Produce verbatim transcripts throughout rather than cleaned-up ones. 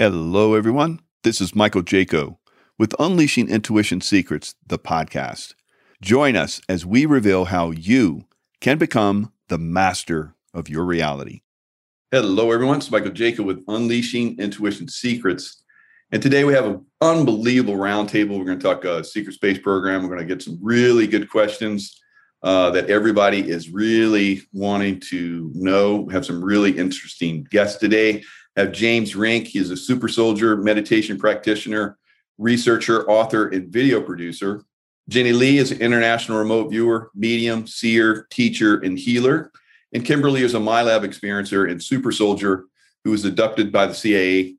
Hello, everyone. This is Michael Jaco with Unleashing Intuition Secrets, the podcast. Join us as we reveal how you can become the master of your reality. Hello, everyone. It's Michael Jaco with Unleashing Intuition Secrets. And today we have an unbelievable roundtable. We're going to talk a secret space program. We're going to get some really good questions uh, that everybody is really wanting to know. We have some really interesting guests today. We have James Rink. He's a super soldier, meditation practitioner, researcher, author, and video producer. Jenny Lee is an international remote viewer, medium, seer, teacher, and healer. And Kimberly is a MyLab experiencer and super soldier who was abducted by the C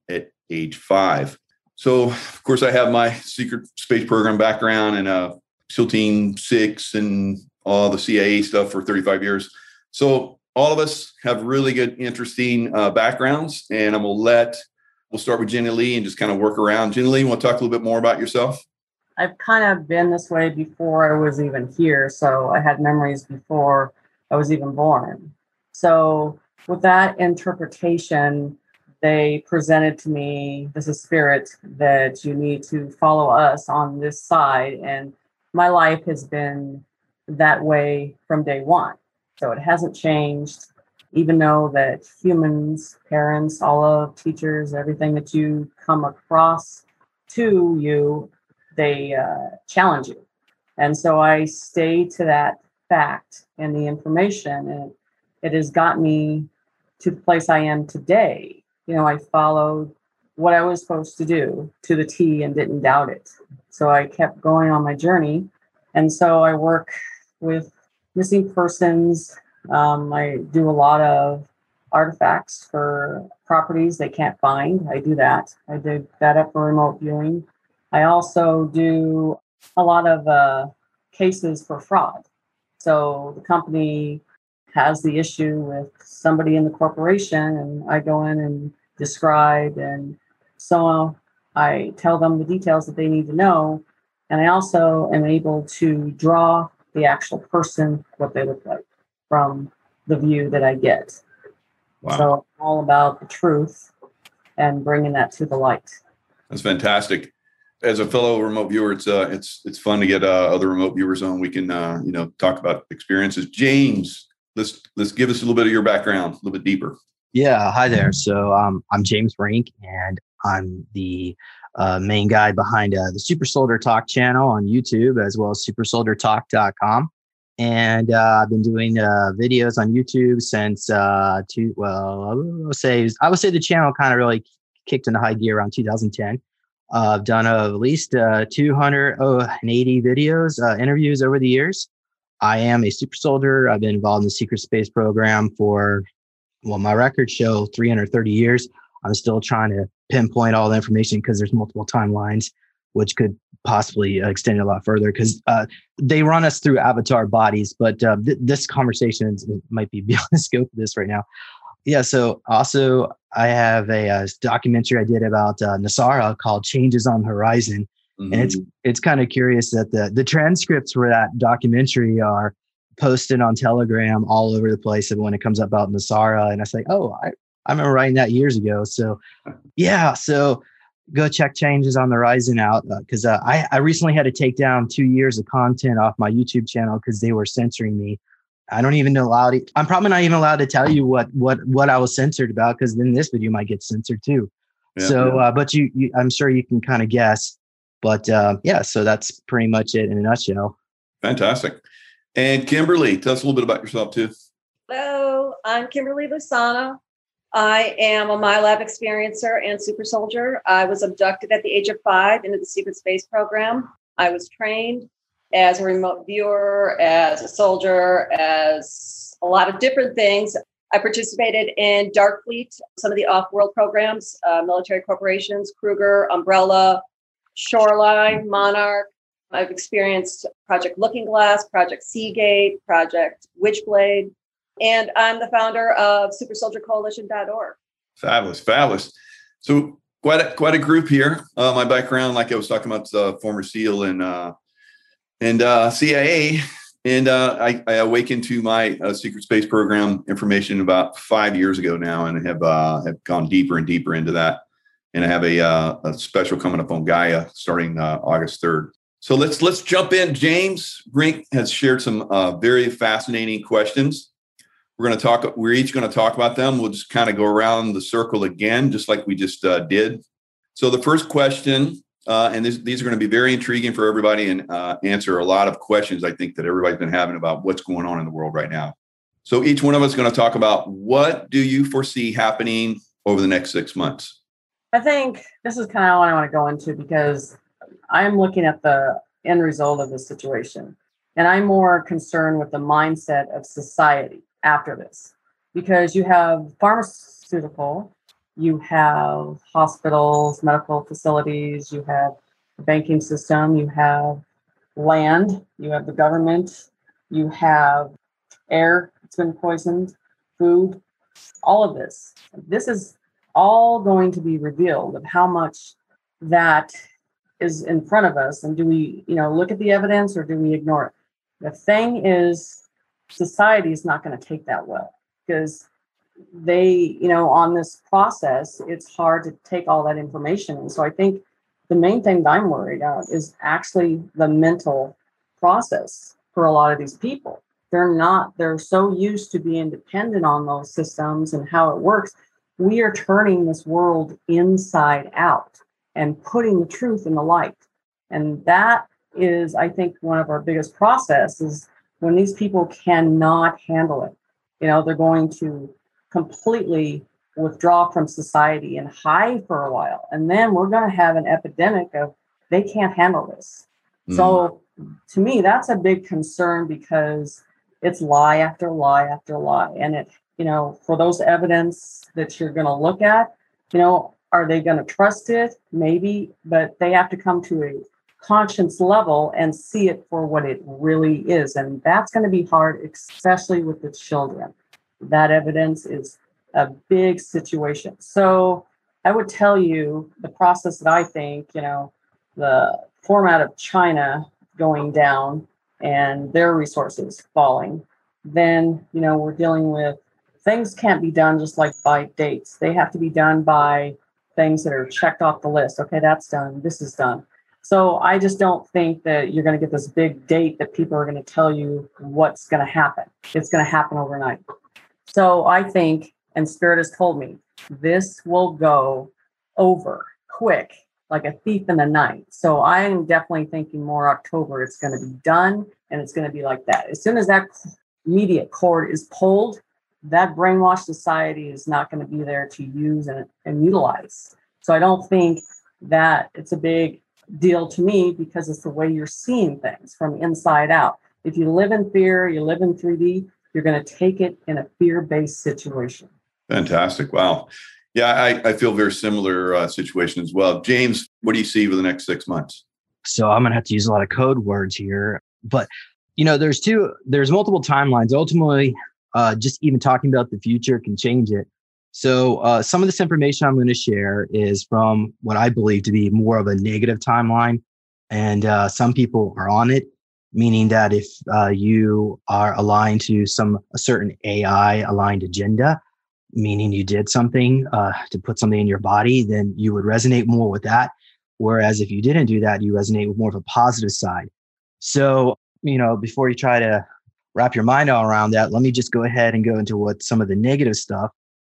I A at age five. So, of course, I have my secret space program background and uh, SEAL Team six and all the C I A stuff for thirty-five years. So all of us have really good, interesting uh, backgrounds. And I'm going to let, we'll start with Jenny Lee and just kind of work around. Jenny Lee, you want to talk a little bit more about yourself? I've kind of been this way before I was even here. So I had memories before I was even born. So with that interpretation, they presented to me, this is spirit, that you need to follow us on this side. And my life has been that way from day one. So it hasn't changed, even though that humans, parents, all of teachers, everything that you come across to you, they uh, challenge you. And so I stay to that fact and the information, and it has got me to the place I am today. You know, I followed what I was supposed to do to the T and didn't doubt it. So I kept going on my journey. And so I work with missing persons. Um, I do a lot of artifacts for properties they can't find. I do that. I did that up for remote viewing. I also do a lot of uh, cases for fraud. So the company has the issue with somebody in the corporation, and I go in and describe, and so I tell them the details that they need to know, and I also am able to draw the actual person, what they look like, from the view that I get. Wow. So I'm all about the truth and bringing that to the light. That's fantastic. As a fellow remote viewer, it's uh, it's it's fun to get uh, other remote viewers on. We can uh, you know talk about experiences. James, let's let's give us a little bit of your background, a little bit deeper. Yeah. Hi there. So um, I'm James Rink, and I'm the uh, main guy behind uh, the Super Soldier Talk channel on YouTube, as well as super soldier talk dot com. And uh, I've been doing uh, videos on YouTube since uh, two. Well, I would say I would say the channel kind of really kicked into high gear around two thousand ten. Uh, I've done uh, at least uh, two hundred eighty videos, uh, interviews over the years. I am a super soldier. I've been involved in the secret space program for, well, my records show three hundred thirty years. I'm still trying to pinpoint all the information because there's multiple timelines, which could possibly uh, extend a lot further because uh, they run us through avatar bodies. But uh, th- this conversation is, might be beyond the scope of this right now. Yeah. So also, I have a, a documentary I did about uh, Nasara called Changes on Horizon. Mm-hmm. And it's it's kind of curious that the, the transcripts for that documentary are posted on Telegram all over the place. And when it comes up about Nasara, and I say, oh, I, I remember writing that years ago. So, yeah. So go check Changes on the Horizon out, because uh, uh, I, I recently had to take down two years of content off my YouTube channel because they were censoring me. I don't even know allowed it. I'm probably not even allowed to tell you what what what I was censored about, because then this video might get censored too. Yeah. So, uh, but you, you, I'm sure you can kind of guess. But uh, yeah, so that's pretty much it in a nutshell. Fantastic. And Kimberly, tell us a little bit about yourself too. Hello, I'm Kimberly Busana. I am a MyLab experiencer and super soldier. I was abducted at the age of five into the secret space program. I was trained as a remote viewer, as a soldier, as a lot of different things. I participated in Dark Fleet, some of the off-world programs, uh, military corporations, Kruger, Umbrella, Shoreline, Monarch. I've experienced Project Looking Glass, Project Seagate, Project Witchblade, and I'm the founder of super soldier coalition dot org. Fabulous, fabulous. So quite a, quite a group here. Uh, my background, like I was talking about, uh, former SEAL and uh, and uh, C I A, and uh, I, I awakened to my uh, secret space program information about five years ago now, and have uh, have gone deeper and deeper into that. And I have a, uh, a special coming up on Gaia starting uh, August third. So let's let's jump in. James Rink has shared some uh, very fascinating questions. We're going to talk. We're each going to talk about them. We'll just kind of go around the circle again, just like we just uh, did. So the first question, uh, and this, these are going to be very intriguing for everybody and uh, answer a lot of questions, I think, that everybody's been having about what's going on in the world right now. So each one of us is going to talk about what do you foresee happening over the next six months? I think this is kind of what I want to go into because I'm looking at the end result of this situation, and I'm more concerned with the mindset of society after this, because you have pharmaceutical, you have hospitals, medical facilities, you have the banking system, you have land, you have the government, you have air that's been poisoned, food, all of this. This is all going to be revealed of how much that is in front of us. And do we, you know, look at the evidence or do we ignore it? The thing is, society is not going to take that well, because they, you know, on this process, it's hard to take all that information. And so I think the main thing that I'm worried about is actually the mental process for a lot of these people. They're not, they're so used to being dependent on those systems and how it works. We are turning this world inside out and putting the truth in the light. And that is, I think, one of our biggest processes when these people cannot handle it. You know, they're going to completely withdraw from society and hide for a while. And then we're going to have an epidemic of they can't handle this. Mm. So to me, that's a big concern, because it's lie after lie after lie. And it, you know, for those evidence that you're going to look at, you know, are they going to trust it? Maybe, but they have to come to a conscience level and see it for what it really is. And that's going to be hard, especially with the children. That evidence is a big situation. So I would tell you the process that I think, you know, the format of China going down and their resources falling, then, you know, we're dealing with things can't be done just like by dates. They have to be done by things that are checked off the list. Okay, that's done. This is done. So I just don't think that you're going to get this big date that people are going to tell you what's going to happen. It's going to happen overnight. So I think, and Spirit has told me, this will go over quick, like a thief in the night. So I'm definitely thinking more October. It's going to be done, and it's going to be like that. As soon as that media cord is pulled, that brainwashed society is not going to be there to use and, and utilize. So I don't think that it's a big deal to me, because it's the way you're seeing things from inside out. If you live in fear, you live in three D, you're going to take it in a fear-based situation. Fantastic. Wow. Yeah, I, I feel very similar uh, situation as well. James, what do you see for the next six months? So I'm going to have to use a lot of code words here, but you know, there's two, there's multiple timelines. Ultimately, Uh, just even talking about the future can change it. So uh, some of this information I'm going to share is from what I believe to be more of a negative timeline. And uh, some people are on it, meaning that if uh, you are aligned to some a certain A I aligned agenda, meaning you did something uh, to put something in your body, then you would resonate more with that. Whereas if you didn't do that, you resonate with more of a positive side. So, you know, before you try to wrap your mind all around that, let me just go ahead and go into what some of the negative stuff.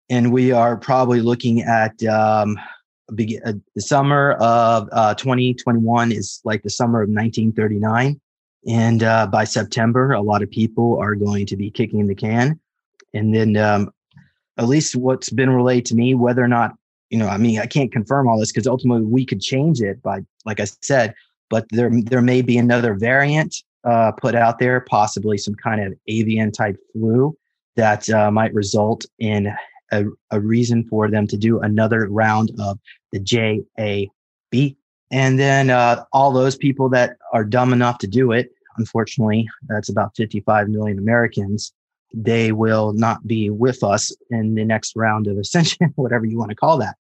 And we are probably looking at um, be- uh, the summer of uh, twenty twenty-one is like the summer of nineteen thirty-nine. And uh, by September, a lot of people are going to be kicking the can. And then um, at least what's been relayed to me, whether or not, you know, I mean, I can't confirm all this because ultimately we could change it by, like I said, but there, there may be another variant Uh, put out there, possibly some kind of avian type flu that uh, might result in a, a reason for them to do another round of the J A B. And then uh, all those people that are dumb enough to do it, unfortunately, that's about fifty-five million Americans, they will not be with us in the next round of ascension, whatever you want to call that.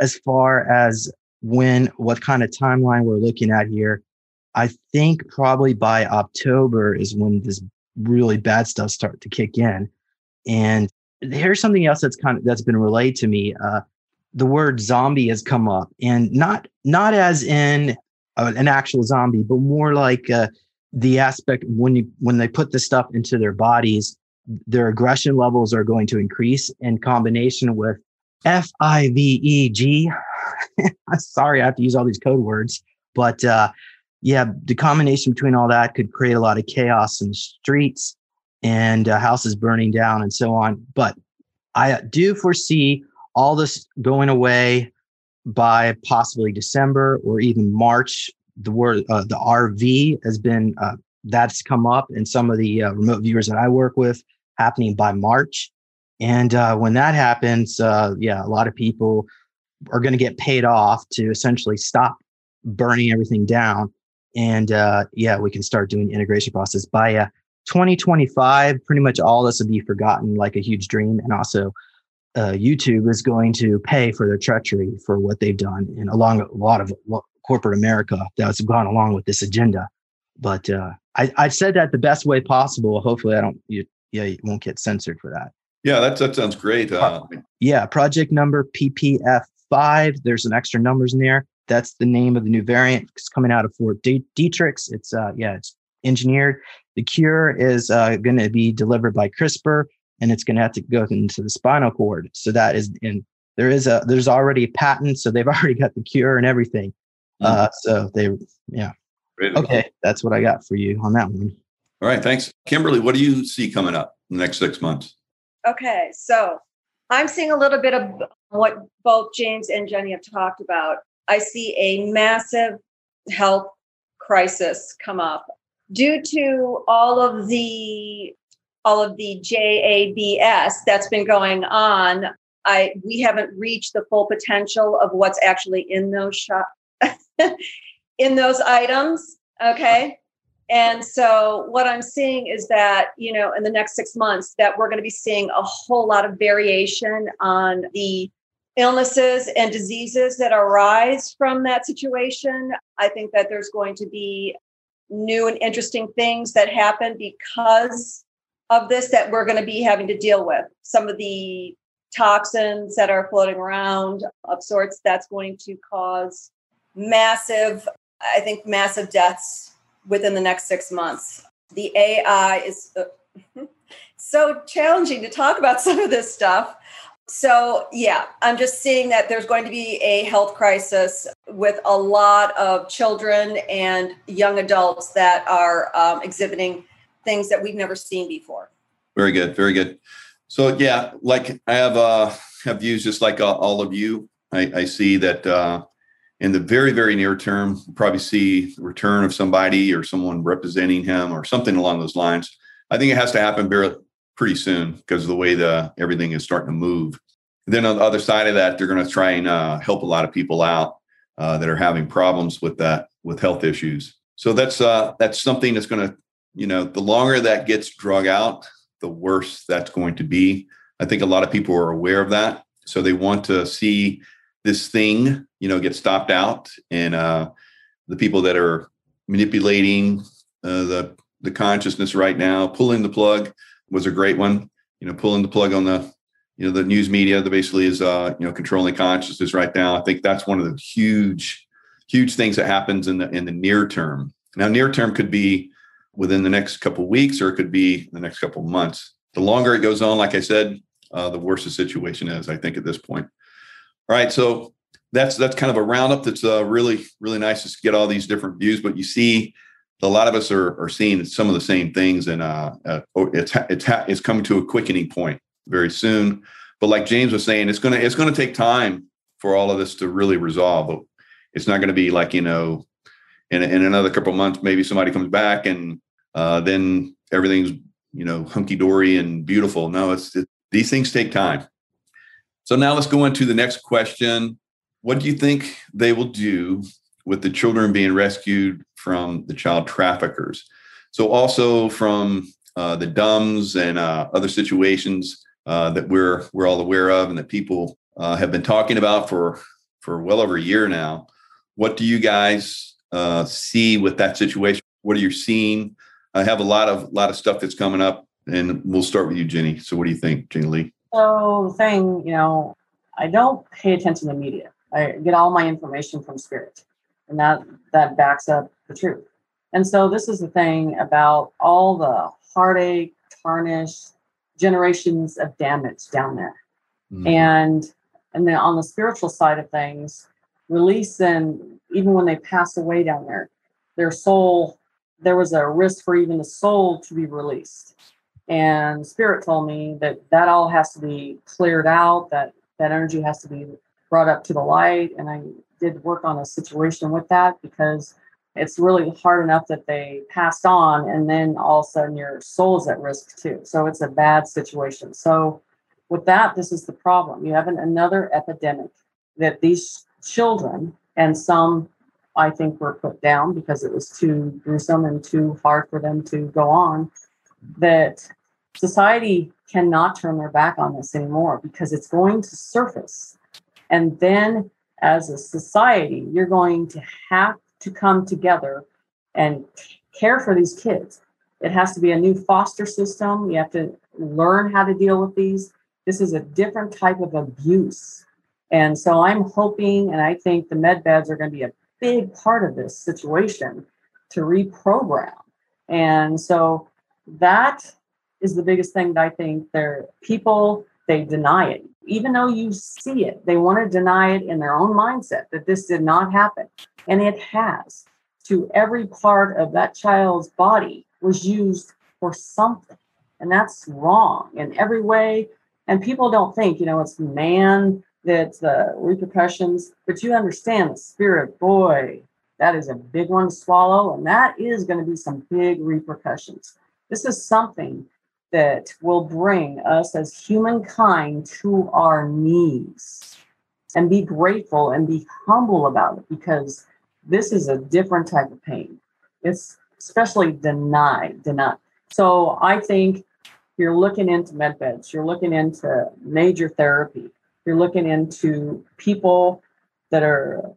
As far as when, what kind of timeline we're looking at here, I think probably by October is when this really bad stuff starts to kick in. And here's something else that's kind of that's been relayed to me. Uh, the word zombie has come up, and not not as in uh, an actual zombie, but more like uh, the aspect when you when they put this stuff into their bodies, their aggression levels are going to increase in combination with F I V E G. Sorry, I have to use all these code words, but uh, yeah, the combination between all that could create a lot of chaos in the streets and uh, houses burning down and so on. But I do foresee all this going away by possibly December or even March. The word uh, the R V has been uh, that's come up in some of the uh, remote viewers that I work with, happening by March. And uh, when that happens, uh, yeah, a lot of people are going to get paid off to essentially stop burning everything down. And uh, yeah, we can start doing the integration process. By uh, twenty twenty-five, pretty much all this will be forgotten like a huge dream. And also uh, YouTube is going to pay for their treachery for what they've done. And along a lot of corporate America that's gone along with this agenda. But uh, I, I said that the best way possible. Hopefully I don't, you, yeah, you won't get censored for that. Yeah, that, that sounds great. Uh, yeah, project number P P F five. There's some extra numbers in there. That's the name of the new variant. It's coming out of Fort Detrix. It's uh, yeah, it's engineered. The cure is uh, going to be delivered by CRISPR, and it's going to have to go into the spinal cord. So that is in. There is a there's already a patent, so they've already got the cure and everything. Mm-hmm. Uh, so they yeah. Really? Okay, that's what I got for you on that one. All right, thanks, Kimberly. What do you see coming up in the next six months? Okay, so I'm seeing a little bit of what both James and Jenny have talked about. I see a massive health crisis come up due to all of the all of the J A B S that's been going on. I we haven't reached the full potential of what's actually in those shop in those items. Okay. And so what I'm seeing is that, you know, in the next six months that we're going to be seeing a whole lot of variation on the illnesses and diseases that arise from that situation. I think that there's going to be new and interesting things that happen because of this that we're going to be having to deal with. Some of the toxins that are floating around of sorts, that's going to cause massive, I think, massive deaths within the next six months. The A I is uh, so challenging to talk about some of this stuff. So yeah, I'm just seeing that there's going to be a health crisis with a lot of children and young adults that are um, exhibiting things that we've never seen before. Very good, very good. So yeah, like I have uh, have views just like uh, all of you. I, I see that uh, in the very, very near term, we'll probably see the return of somebody or someone representing him or something along those lines. I think it has to happen very, pretty soon because of the way the everything is starting to move. And then on the other side of that, they're going to try and uh, help a lot of people out uh, that are having problems with that, with health issues. So that's uh, that's something that's going to, you know, the longer that gets drug out, the worse that's going to be. I think a lot of people are aware of that. So they want to see this thing, you know, get stopped out, and uh, the people that are manipulating uh, the the consciousness right now, pulling the plug was a great one. You know, pulling the plug on the, you know, the news media that basically is, uh, you know, controlling consciousness right now. I think that's one of the huge, huge things that happens in the in the near term. Now, near term could be within the next couple of weeks, or it could be the next couple of months. The longer it goes on, like I said, uh, the worse the situation is, I think, at this point. All right, so that's that's kind of a roundup. That's uh, really, really nice to get all these different views. But you see, a lot of us are are seeing some of the same things, and uh, uh, it's it's it's coming to a quickening point very soon. But like James was saying, it's gonna it's gonna take time for all of this to really resolve. It's not gonna be like, you know, in in another couple of months, maybe somebody comes back and uh, then everything's, you know, hunky dory and beautiful. No, it's it, these things take time. So now let's go into the next question. What do you think they will do with the children being rescued from the child traffickers? So also from uh, the dumbs and uh, other situations uh, that we're we're all aware of and that people uh, have been talking about for, for well over a year now. What do you guys uh, see with that situation? What are you seeing? I have a lot of lot of stuff that's coming up, and we'll start with you, Jenny. So what do you think, Jenny Lee? So thing, you know, I don't pay attention to media. I get all my information from spirit, and that, that backs up the truth. And so this is the thing about all the heartache, tarnish, generations of damage down there. Mm-hmm. And, and then on the spiritual side of things, release, and even when they pass away down there, their soul, there was a risk for even the soul to be released. And spirit told me that that all has to be cleared out, that that energy has to be brought up to the light. And I did work on a situation with that, because it's really hard enough that they passed on, and then all of a sudden your soul is at risk too. So it's a bad situation. So with that, this is the problem. You have an, another epidemic that these children, and some I think were put down because it was too gruesome and too hard for them to go on, that society cannot turn their back on this anymore, because it's going to surface. And then as a society, you're going to have to come together and care for these kids. It has to be a new foster system. You have to learn how to deal with these. This is a different type of abuse. And so I'm hoping, and I think the med beds are going to be a big part of this situation to reprogram. And so that is the biggest thing that I think they're people, they deny it. Even though you see it, they want to deny it in their own mindset that this did not happen. And it has. To every part of that child's body was used for something. And that's wrong in every way. And people don't think, you know, it's man, that's the repercussions. But you understand the spirit, boy, that is a big one to swallow. And that is going to be some big repercussions. This is something that will bring us as humankind to our knees, and be grateful and be humble about it, because this is a different type of pain. It's especially denied, denied. So I think you're looking into med beds, you're looking into major therapy, you're looking into people that are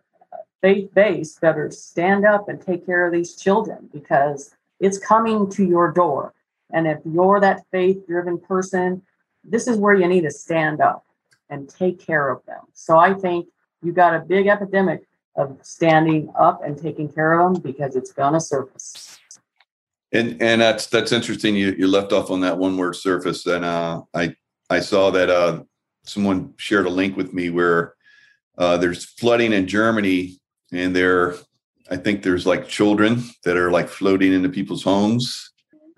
faith-based, better stand up and take care of these children, because it's coming to your door. And if you're that faith-driven person, this is where you need to stand up and take care of them. So I think you got a big epidemic of standing up and taking care of them, because it's going to surface. And and that's that's interesting. You you left off on that one word, surface. And uh, I I saw that uh, someone shared a link with me where uh, there's flooding in Germany, and there I think there's like children that are like floating into people's homes.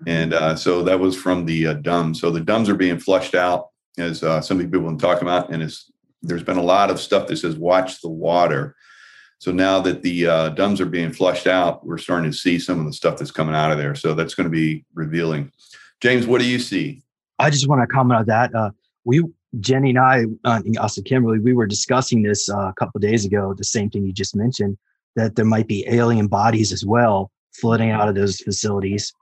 And uh, so that was from the uh, D U M. So the D U Ms are being flushed out, as uh, some people have been talking about. And it's, there's been a lot of stuff that says, watch the water. So now that the uh, D U Ms are being flushed out, we're starting to see some of the stuff that's coming out of there. So that's going to be revealing. James, what do you see? I just want to comment on that. Uh, we, Jenny and I, uh, and also Kimberly, we were discussing this uh, a couple of days ago, the same thing you just mentioned, that there might be alien bodies as well flooding out of those facilities.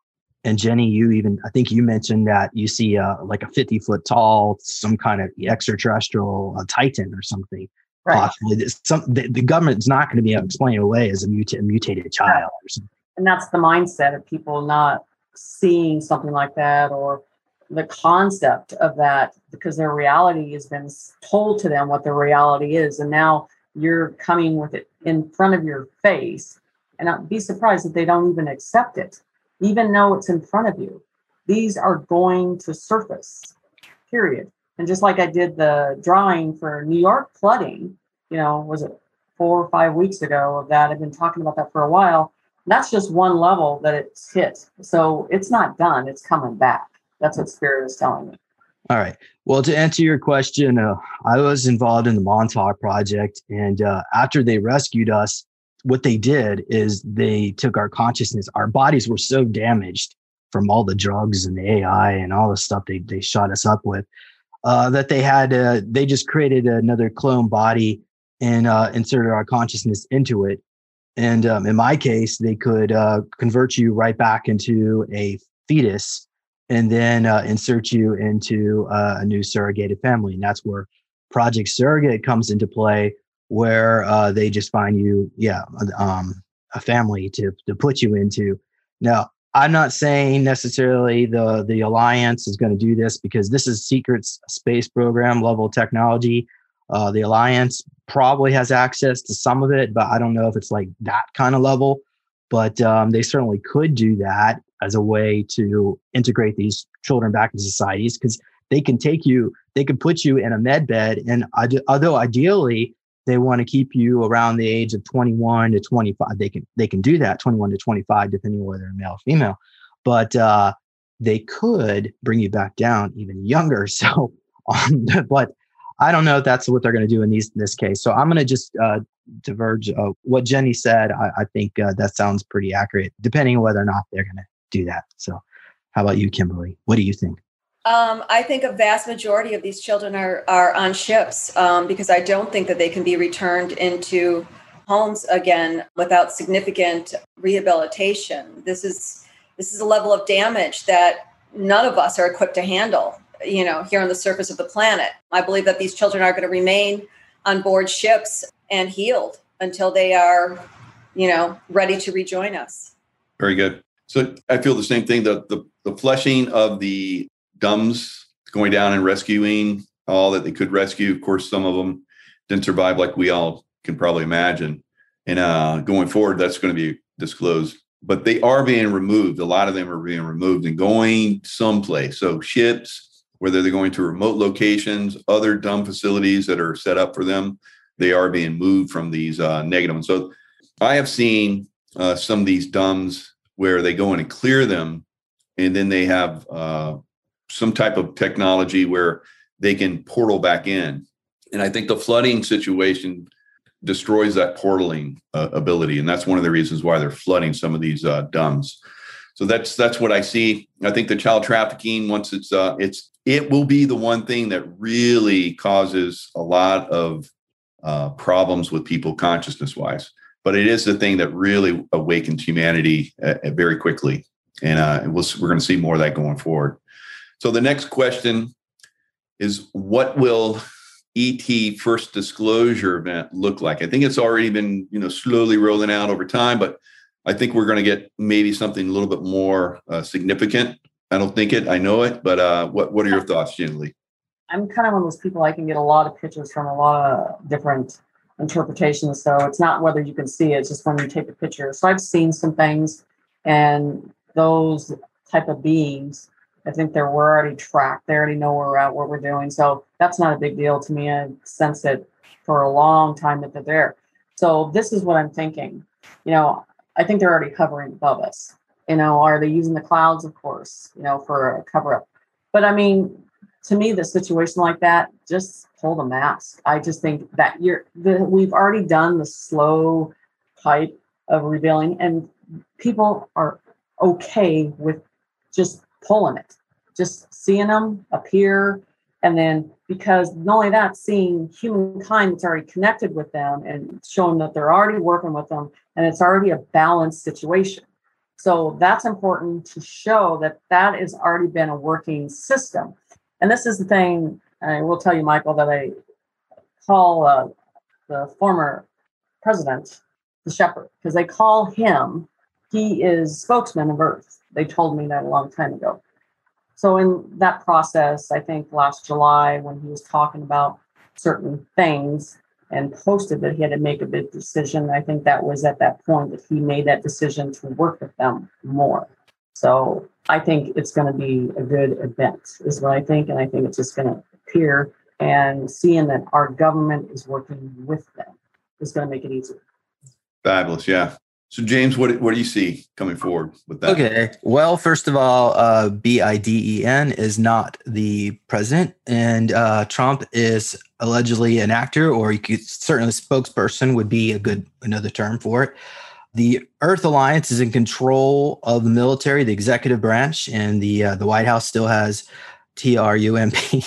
And Jenny, you even, I think you mentioned that you see uh, like a fifty foot tall, some kind of extraterrestrial uh, titan or something. Right. Possibly. Some, the, the government's not going to be able to explain it away as a, muta- a mutated child or something. And that's the mindset of people not seeing something like that, or the concept of that, because their reality has been told to them what their reality is. And now you're coming with it in front of your face, and I'd be surprised if they don't even accept it. Even though it's in front of you, these are going to surface, period. And just like I did the drawing for New York flooding, you know, was it four or five weeks ago of that? I've been talking about that for a while. That's just one level that it's hit. So it's not done. It's coming back. That's what Spirit is telling me. All right. Well, to answer your question, uh, I was involved in the Montauk project. And uh, after they rescued us, what they did is they took our consciousness. Our bodies were so damaged from all the drugs and the A I and all the stuff they they shot us up with uh, that they had. Uh, they just created another clone body and uh, inserted our consciousness into it. And um, in my case, they could uh, convert you right back into a fetus and then uh, insert you into uh, a new surrogated family. And that's where Project Surrogate comes into play, where uh, they just find you, yeah, um, a family to to put you into. Now, I'm not saying necessarily the the Alliance is going to do this, because this is secret space program level technology. Uh, the Alliance probably has access to some of it, but I don't know if it's like that kind of level. But um, they certainly could do that as a way to integrate these children back into societies, because they can take you, they can put you in a med bed. And I do, although ideally they want to keep you around the age of twenty-one to twenty-five, they can they can do that, twenty-one to twenty-five, depending on whether they're male or female. But uh, they could bring you back down even younger. So, on the, but I don't know if that's what they're going to do in these in this case. So I'm going to just uh, diverge uh, what Jenny said. I, I think uh, that sounds pretty accurate, depending on whether or not they're going to do that. So how about you, Kimberly? What do you think? Um, I think a vast majority of these children are, are on ships um, because I don't think that they can be returned into homes again without significant rehabilitation. This is this is a level of damage that none of us are equipped to handle, you know, here on the surface of the planet. I believe that these children are going to remain on board ships and healed until they are, you know, ready to rejoin us. Very good. So I feel the same thing, that the, the fleshing of the dumbs going down and rescuing all that they could rescue. Of course, some of them didn't survive, like we all can probably imagine. And uh, going forward, that's going to be disclosed. But they are being removed. A lot of them are being removed and going someplace. So ships, whether they're going to remote locations, other dumb facilities that are set up for them, they are being moved from these uh, negative ones. So I have seen uh, some of these dumbs where they go in and clear them, and then they have uh, some type of technology where they can portal back in. And I think the flooding situation destroys that portaling uh, ability. And that's one of the reasons why they're flooding some of these uh, dumbs. So that's that's what I see. I think the child trafficking, once it's, uh, it's it will be the one thing that really causes a lot of uh, problems with people consciousness-wise. But it is the thing that really awakens humanity uh, very quickly. And uh, we'll, we're going to see more of that going forward. So the next question is, what will E T first disclosure event look like? I think it's already been, you know, slowly rolling out over time, but I think we're going to get maybe something a little bit more uh, significant. I don't think it, I know it, but uh, what, what are your thoughts, Jenny Lee? I'm kind of one of those people, I can get a lot of pictures from a lot of different interpretation. So it's not whether you can see it, it's just when you take a picture. So I've seen some things, and those type of beings, I think they're we're already tracked. They already know where we're at, what we're doing. So that's not a big deal to me. I sense it for a long time that they're there. So this is what I'm thinking. You know, I think they're already hovering above us. You know, are they using the clouds? Of course, you know, for a cover up. But I mean, to me, the situation like that, just hold a mask. I just think that you're, the, we've already done the slow type of revealing, and people are okay with just pulling it, just seeing them appear. And then, because not only that, seeing humankind that's already connected with them and showing that they're already working with them, and it's already a balanced situation. So that's important to show that that has already been a working system. And this is the thing, and I will tell you, Michael, that I call uh, the former president the shepherd, because they call him, he is spokesman of Earth. They told me that a long time ago. So in that process, I think last July, when he was talking about certain things and posted that he had to make a big decision, I think that was at that point that he made that decision to work with them more. So I think it's going to be a good event is what I think. And I think it's just going to appear, and seeing that our government is working with them is going to make it easier. Fabulous. Yeah. So James, what, what do you see coming forward with that? Okay. Well, first of all, uh, Biden is not the president, and uh, Trump is allegedly an actor, or you could certainly spokesperson would be a good, another term for it. The Earth Alliance is in control of the military, the executive branch, and the uh, the White House still has T R U M P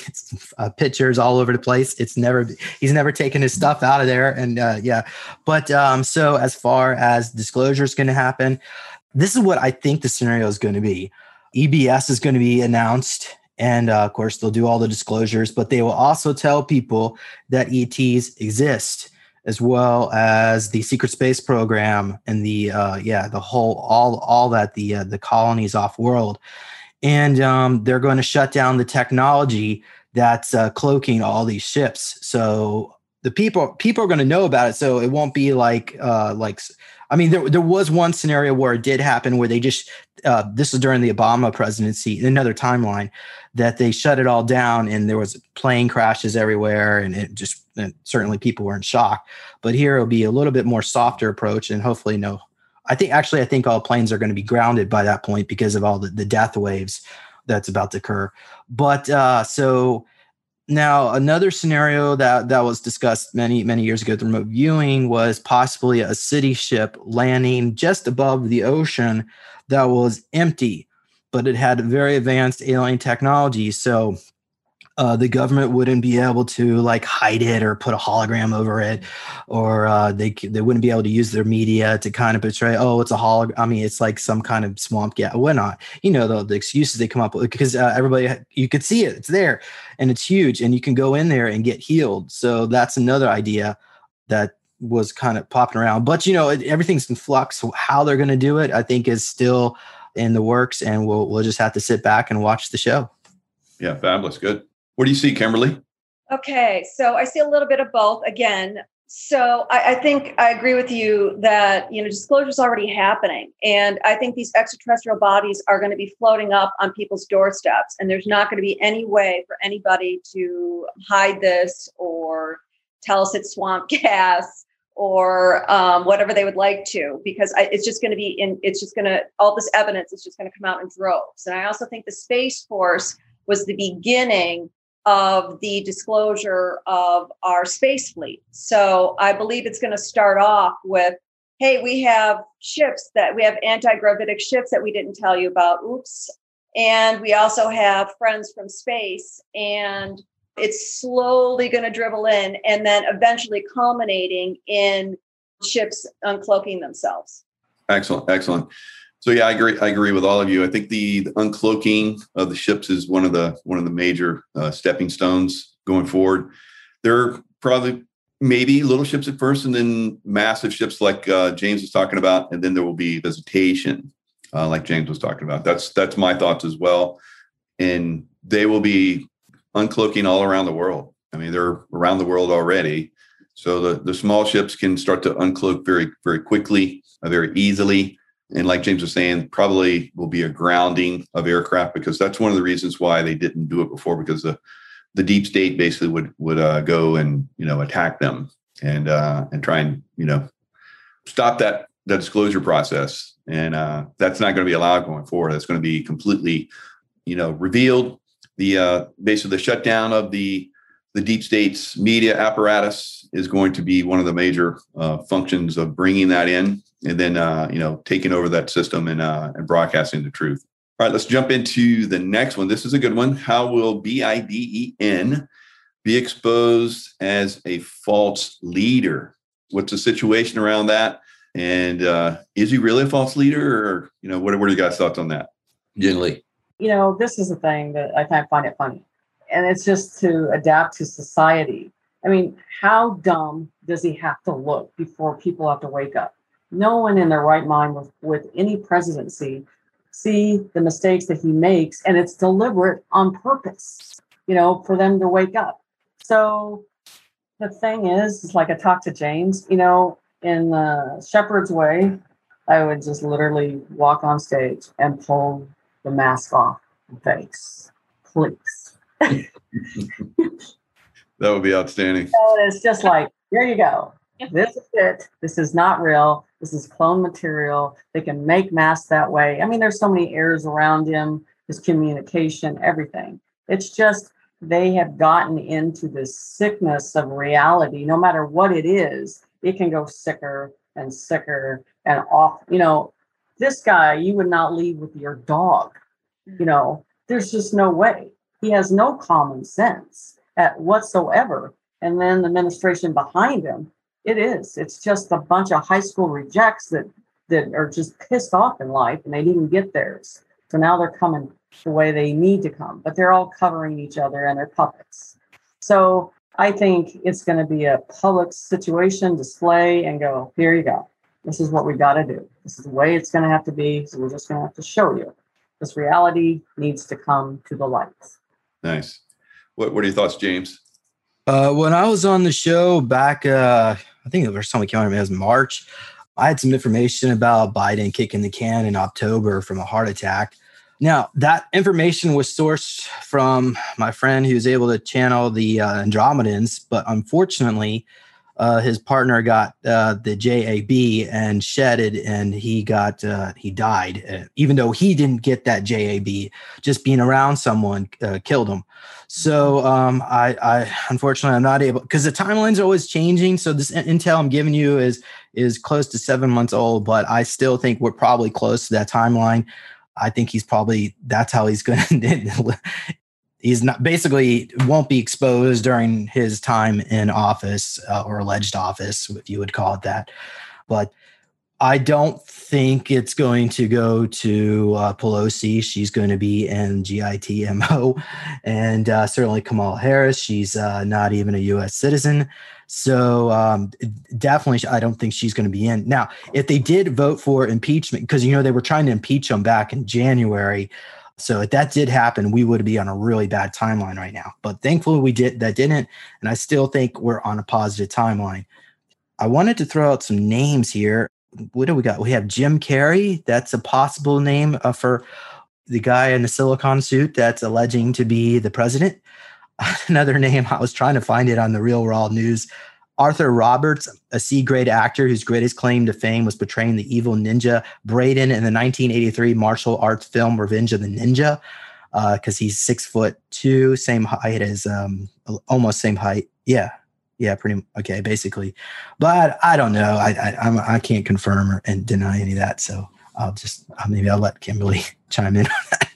uh, pictures all over the place. It's never he's never taken his stuff out of there, and uh, yeah. But um, so as far as disclosure is going to happen, this is what I think the scenario is going to be. E B S is going to be announced, and uh, of course they'll do all the disclosures, but they will also tell people that E Ts exist, as well as the secret space program and the uh, yeah the whole all all that the uh, the colonies off world, and um, they're going to shut down the technology that's uh, cloaking all these ships. So the people people are going to know about it. So it won't be like uh, like I mean, there there was one scenario where it did happen where they just uh, this was during the Obama presidency, another timeline, that they shut it all down and there was plane crashes everywhere, and it just and certainly people were in shock. But here it'll be a little bit more softer approach, and hopefully no. I think actually I think all planes are going to be grounded by that point because of all the, the death waves that's about to occur. But uh, so now another scenario that, that was discussed many, many years ago, the remote viewing, was possibly a city ship landing just above the ocean that was empty, but it had very advanced alien technology. So Uh, the government wouldn't be able to like hide it or put a hologram over it, or uh, they they wouldn't be able to use their media to kind of portray, oh, it's a hologram. I mean, it's like some kind of swamp gas, whatnot. You know, the, the excuses they come up with, because uh, everybody, you could see it, it's there, and it's huge, and you can go in there and get healed. So that's another idea that was kind of popping around. But, you know, it, everything's in flux. How they're going to do it, I think, is still in the works, and we'll we'll just have to sit back and watch the show. Yeah, fabulous. Good. What do you see, Kimberly? Okay, so I see a little bit of both again. So I, I think I agree with you that, you know, disclosure is already happening. And I think these extraterrestrial bodies are going to be floating up on people's doorsteps. And there's not going to be any way for anybody to hide this or tell us it's swamp gas or um, whatever they would like to, because I, it's just going to be in, it's just going to, all this evidence is just going to come out in droves. And I also think the Space Force was the beginning of the disclosure of our space fleet. So I believe it's going to start off with, hey, we have ships that we have anti-gravitic ships that we didn't tell you about. Oops. And we also have friends from space, and it's slowly going to dribble in and then eventually culminating in ships uncloaking themselves. Excellent. Excellent. So yeah, I agree. I agree with all of you. I think the, the uncloaking of the ships is one of the one of the major uh, stepping stones going forward. There are probably maybe little ships at first, and then massive ships like uh, James was talking about, and then there will be visitation, uh, like James was talking about. That's that's my thoughts as well. And they will be uncloaking all around the world. I mean, they're around the world already. So the the small ships can start to uncloak very very quickly, uh, very easily. And like James was saying, probably will be a grounding of aircraft, because that's one of the reasons why they didn't do it before, because the, the deep state basically would would uh, go and, you know, attack them and uh, and try and, you know, stop that, that disclosure process. And uh, that's not going to be allowed going forward. That's going to be completely, you know, revealed. The uh, basically the shutdown of the the deep state's media apparatus is going to be one of the major uh, functions of bringing that in. And then, uh, you know, taking over that system and uh, and broadcasting the truth. All right, let's jump into the next one. This is a good one. How will B I D E N be exposed as a false leader? What's the situation around that? And uh, is he really a false leader? Or, you know, what, what are you guys' thoughts on that? Jenny Lee. You know, this is a thing that I kind of find it funny. And it's just to adapt to society. I mean, how dumb does he have to look before people have to wake up? No one in their right mind with, with any presidency see the mistakes that he makes, and it's deliberate on purpose, you know, for them to wake up. So the thing is, it's like I talked to James, you know, in the shepherd's way, I would just literally walk on stage and pull the mask off the face, please. That would be outstanding. So it's just like, here you go. This is it. This is not real. This is clone material. They can make masks that way. I mean, there's so many errors around him, his communication, everything. It's just they have gotten into this sickness of reality. No matter what it is, it can go sicker and sicker and off. You know, this guy, you would not leave with your dog. You know, there's just no way. He has no common sense at whatsoever. And then the administration behind him. It is. It's just a bunch of high school rejects that, that are just pissed off in life, and they didn't get theirs. So now they're coming the way they need to come, but they're all covering each other and they're puppets. So I think it's going to be a public situation display and go, here you go. This is what we got to do. This is the way it's going to have to be. So we're just going to have to show you. This reality needs to come to the light. Nice. What What are your thoughts, James? Uh, when I was on the show back, uh, I think the first time we came on, it was March. I had some information about Biden kicking the can in October from a heart attack. Now, that information was sourced from my friend who's able to channel the uh, Andromedans, but unfortunately, uh, his partner got uh, the J A B and shedded, and he got uh, he died, uh, even though he didn't get that J A B. Just being around someone uh, killed him. So um, I, I unfortunately I'm not able, because the timelines are always changing. So this intel I'm giving you is is close to seven months old, but I still think we're probably close to that timeline. I think he's probably, that's how he's going to, he's not, basically won't be exposed during his time in office uh, or alleged office, if you would call it that. But I don't think it's going to go to uh, Pelosi. She's going to be in G I T M O, and uh, certainly Kamala Harris. She's uh, not even a U S citizen. So um, definitely, I don't think she's going to be in. Now, if they did vote for impeachment, because, you know, they were trying to impeach him back in January. So if that did happen, we would be on a really bad timeline right now. But thankfully, we did that didn't. And I still think we're on a positive timeline. I wanted to throw out some names here. What do we got? We have Jim Carrey. That's a possible name uh, for the guy in the silicon suit that's alleging to be the president. Another name, I was trying to find it on the Real Raw News. Arthur Roberts, a C-grade actor whose greatest claim to fame was portraying the evil ninja Brayden in the nineteen eighty-three martial arts film Revenge of the Ninja, because uh, he's six foot two, same height as, um, almost same height. Yeah. Yeah, pretty okay, basically. But I don't know. I I, I'm, I can't confirm or, and deny any of that. So I'll just maybe I'll let Kimberly chime in on that.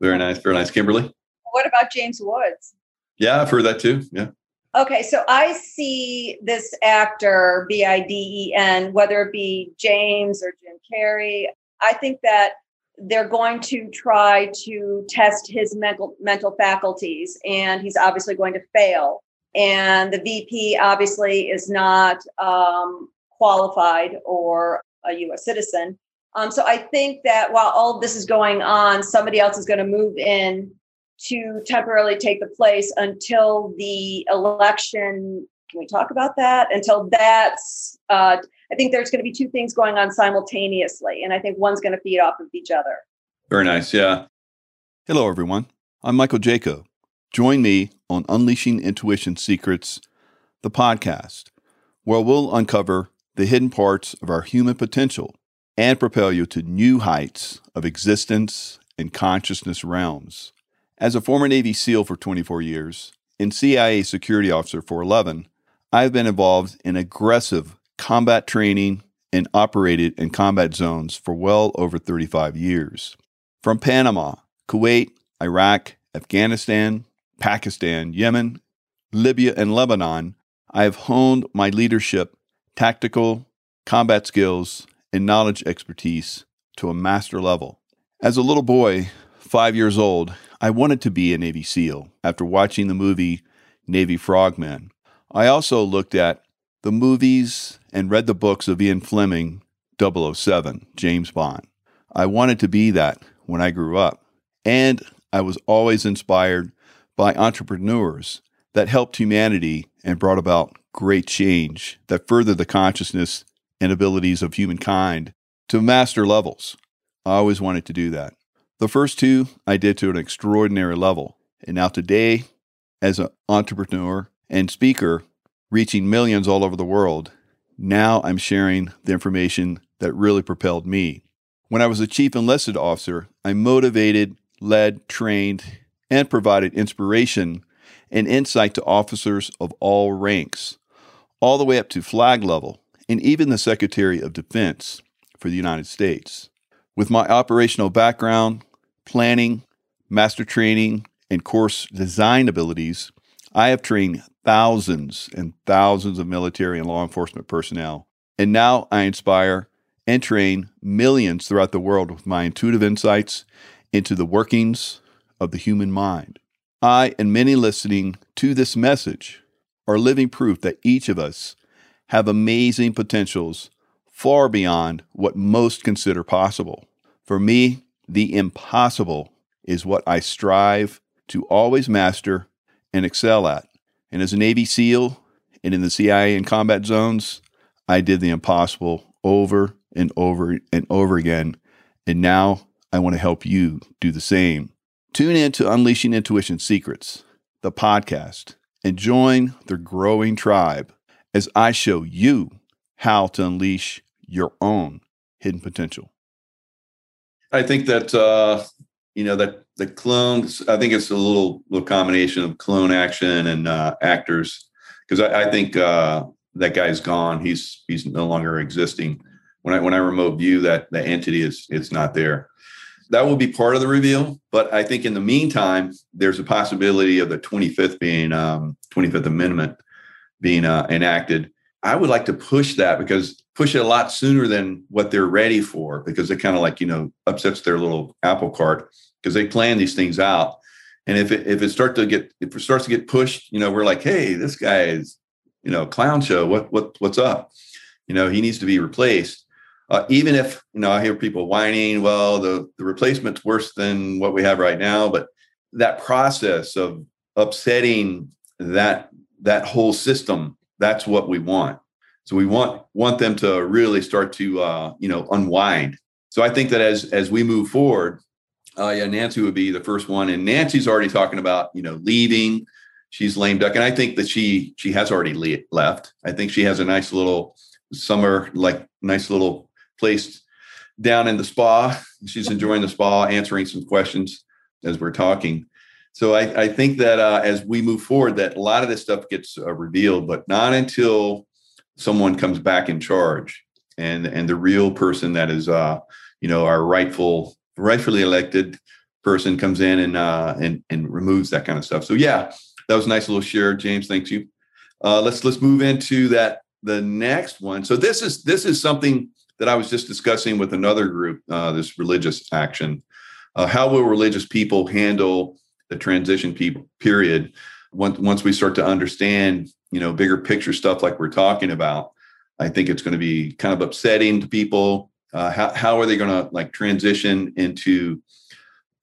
Very nice, very nice, Kimberly. What about James Woods? Yeah, I've heard that too. Yeah. Okay, so I see this actor B I D E N, whether it be James or Jim Carrey. I think that they're going to try to test his mental mental faculties, and he's obviously going to fail. And the V P obviously is not um, qualified or a U S citizen. Um, so I think that while all of this is going on, somebody else is going to move in to temporarily take the place until the election. Can we talk about that? Until that's, uh, I think there's going to be two things going on simultaneously. And I think one's going to feed off of each other. Very nice. Yeah. Hello, everyone. I'm Michael Jaco. Join me on Unleashing Intuition Secrets, the podcast, where we'll uncover the hidden parts of our human potential and propel you to new heights of existence and consciousness realms. As a former Navy SEAL for twenty-four years and C I A security officer for eleven, I've been involved in aggressive combat training and operated in combat zones for well over thirty-five years. From Panama, Kuwait, Iraq, Afghanistan, Pakistan, Yemen, Libya, and Lebanon, I have honed my leadership, tactical, combat skills, and knowledge expertise to a master level. As a little boy, five years old, I wanted to be a Navy SEAL after watching the movie Navy Frogmen. I also looked at the movies and read the books of Ian Fleming, double oh seven, James Bond. I wanted to be that when I grew up, and I was always inspired by entrepreneurs that helped humanity and brought about great change that furthered the consciousness and abilities of humankind to master levels. I always wanted to do that. The first two I did to an extraordinary level. And now today, as an entrepreneur and speaker, reaching millions all over the world, now I'm sharing the information that really propelled me. When I was a chief enlisted officer, I motivated, led, trained, and provided inspiration and insight to officers of all ranks, all the way up to flag level, and even the Secretary of Defense for the United States. With my operational background, planning, master training, and course design abilities, I have trained thousands and thousands of military and law enforcement personnel, and now I inspire and train millions throughout the world with my intuitive insights into the workings of the human mind. I and many listening to this message are living proof that each of us have amazing potentials far beyond what most consider possible. For me, the impossible is what I strive to always master and excel at. And as a Navy SEAL and in the C I A in combat zones, I did the impossible over and over and over again. And now I want to help you do the same. Tune in to Unleashing Intuition Secrets, the podcast, and join the growing tribe as I show you how to unleash your own hidden potential. I think that, uh, you know, that the clones, I think it's a little, little combination of clone action and uh, actors, because I, I think uh, that guy's gone. He's he's no longer existing. When I when I remote view that the entity, is it's not there. That will be part of the reveal. But I think in the meantime, there's a possibility of the twenty-fifth being um, twenty-fifth Amendment being uh, enacted. I would like to push that, because push it a lot sooner than what they're ready for, because it kind of like, you know, upsets their little apple cart, because they plan these things out. And if it, if it starts to get, if it starts to get pushed, you know, we're like, hey, this guy is, you know, clown show. What, what, what's up? You know, he needs to be replaced. Uh, even if, you know, I hear people whining, well, the, the replacement's worse than what we have right now. But that process of upsetting that, that whole system, that's what we want. So we want want them to really start to, uh, you know, unwind. So I think that as as we move forward, uh, yeah, Nancy would be the first one. And Nancy's already talking about, you know, leaving. She's lame duck. And I think that she she has already le- left. I think she has a nice little summer, like nice little place down in the spa. She's enjoying the spa, answering some questions as we're talking. So I, I think that uh, as we move forward, that a lot of this stuff gets uh, revealed, but not until someone comes back in charge, and and the real person that is, uh, you know, our rightful, rightfully elected person comes in and uh, and and removes that kind of stuff. So yeah, that was a nice little share, James. Thank you. Uh, let's let's move into that the next one. So this is this is something that I was just discussing with another group. Uh, this religious action. Uh, how will religious people handle the transition pe- period, once, once we start to understand, you know, bigger picture stuff like we're talking about? I think it's going to be kind of upsetting to people. Uh, how, how are they going to like transition into,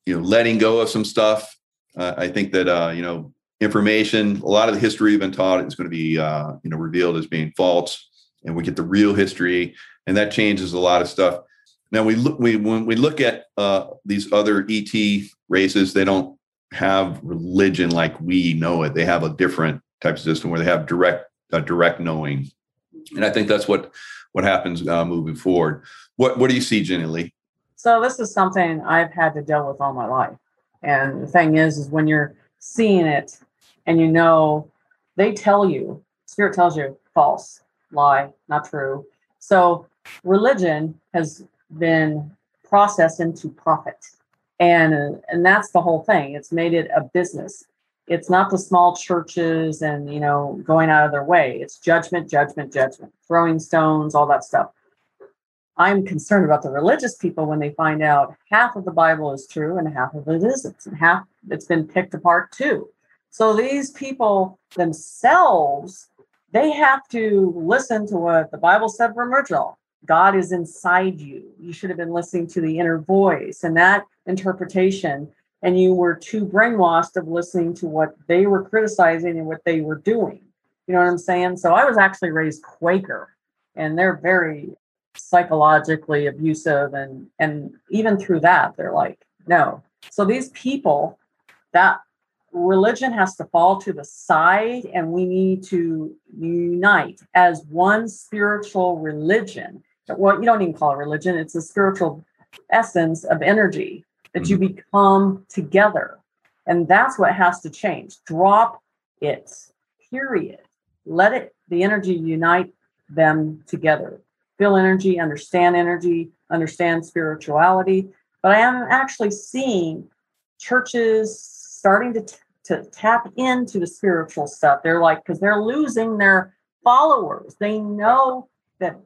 you know, letting go of some stuff? Uh, I think that, uh, you know, information, a lot of the history we've been taught is going to be, uh, you know, revealed as being false, and we get the real history, and that changes a lot of stuff. Now we look, we, when we look at uh, these other E T races, they don't have religion like we know it. They have a different type of system where they have direct uh, direct knowing, and I think that's what what happens uh, moving forward. What what do you see, Jenny Lee? So this is something I've had to deal with all my life, and the thing is, is when you're seeing it, and you know, they tell you, spirit tells you, false, lie, not true. So religion has been processed into profit. And and that's the whole thing. It's made it a business. It's not the small churches and, you know, going out of their way. It's judgment, judgment, judgment, throwing stones, all that stuff. I'm concerned about the religious people when they find out half of the Bible is true and half of it isn't, and half it's been picked apart too. So these people themselves, they have to listen to what the Bible said from original. God is inside you. You should have been listening to the inner voice and that interpretation. And you were too brainwashed of listening to what they were criticizing and what they were doing. You know what I'm saying? So I was actually raised Quaker, and they're very psychologically abusive. And, and even through that, they're like, no. So these people, that religion has to fall to the side, and we need to unite as one spiritual religion. Well, you don't even call it religion. It's a spiritual essence of energy that you become together. And that's what has to change. Drop it, period. Let it, the energy unite them together. Feel energy, understand energy, understand spirituality. But I am actually seeing churches starting to, t- to tap into the spiritual stuff. They're like, because they're losing their followers. They know that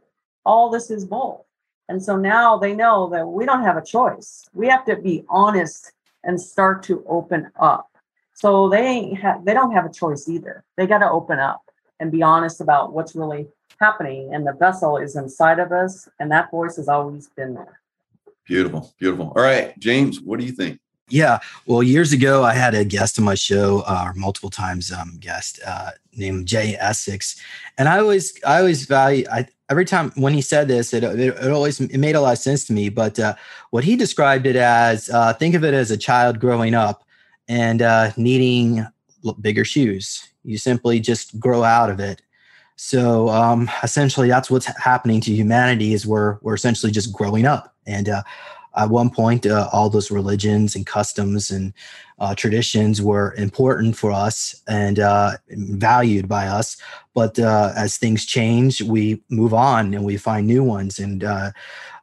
all this is bull. And so now they know that we don't have a choice. We have to be honest and start to open up. So they ain't ha- they don't have a choice either. They got to open up and be honest about what's really happening. And the vessel is inside of us. And that voice has always been there. Beautiful, beautiful. All right, James, what do you think? Yeah. Well, years ago, I had a guest on my show, uh, or multiple times um, guest uh, named Jay Essex. And I always, I always value, I, every time when he said this, it, it, it always it made a lot of sense to me. But uh, what he described it as, uh, think of it as a child growing up and uh, needing bigger shoes. You simply just grow out of it. So um, essentially, that's what's happening to humanity is we're, we're essentially just growing up. And uh, at one point, uh, all those religions and customs and uh, traditions were important for us and uh, valued by us. But uh, as things change, we move on and we find new ones. And uh,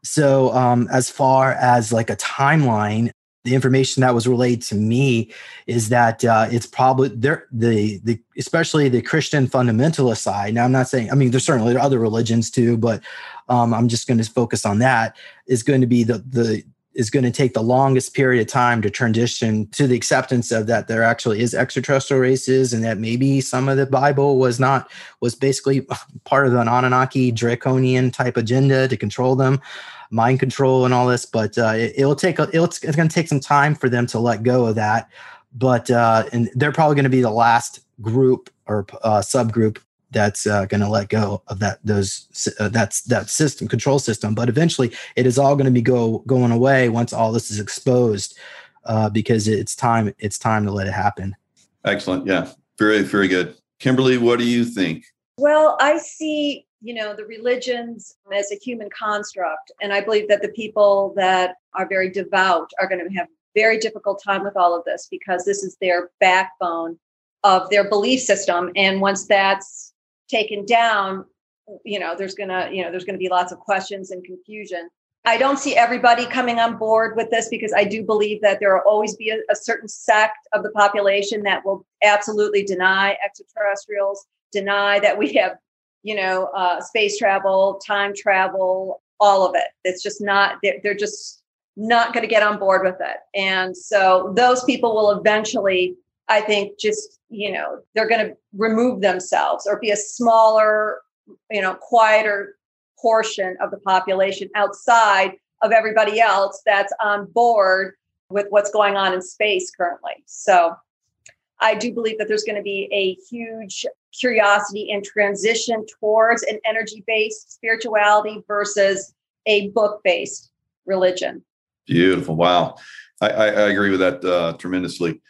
so um, as far as like a timeline, the information that was relayed to me is that uh, it's probably there, the, the, especially the Christian fundamentalist side. Now, I'm not saying, I mean, there's certainly other religions too, but um, I'm just going to focus on that, is going to be the, the, is going to take the longest period of time to transition to the acceptance of that there actually is extraterrestrial races and that maybe some of the Bible was not, was basically part of an Anunnaki draconian type agenda to control them. Mind control and all this, but uh, it, it'll take a, it'll, it's going to take some time for them to let go of that. But uh, and they're probably going to be the last group or uh, subgroup that's uh, going to let go of that those uh, that's that system control system. But eventually, it is all going to be go going away once all this is exposed, uh, because it's time it's time to let it happen. Excellent, yeah, very very good, Kimberly. What do you think? Well, I see, you know, the religions as a human construct. And I believe that the people that are very devout are going to have a very difficult time with all of this because this is their backbone of their belief system. And once that's taken down, you know, there's going to, you know, there's going to be lots of questions and confusion. I don't see everybody coming on board with this because I do believe that there will always be a, a certain sect of the population that will absolutely deny extraterrestrials, deny that we have, you know, uh, space travel, time travel, all of it. It's just not, they're, they're just not going to get on board with it. And so those people will eventually, I think, just, you know, they're going to remove themselves or be a smaller, you know, quieter portion of the population outside of everybody else that's on board with what's going on in space currently. So I do believe that there's going to be a huge curiosity and transition towards an energy-based spirituality versus a book-based religion. Beautiful. Wow. I, I, I agree with that uh, tremendously.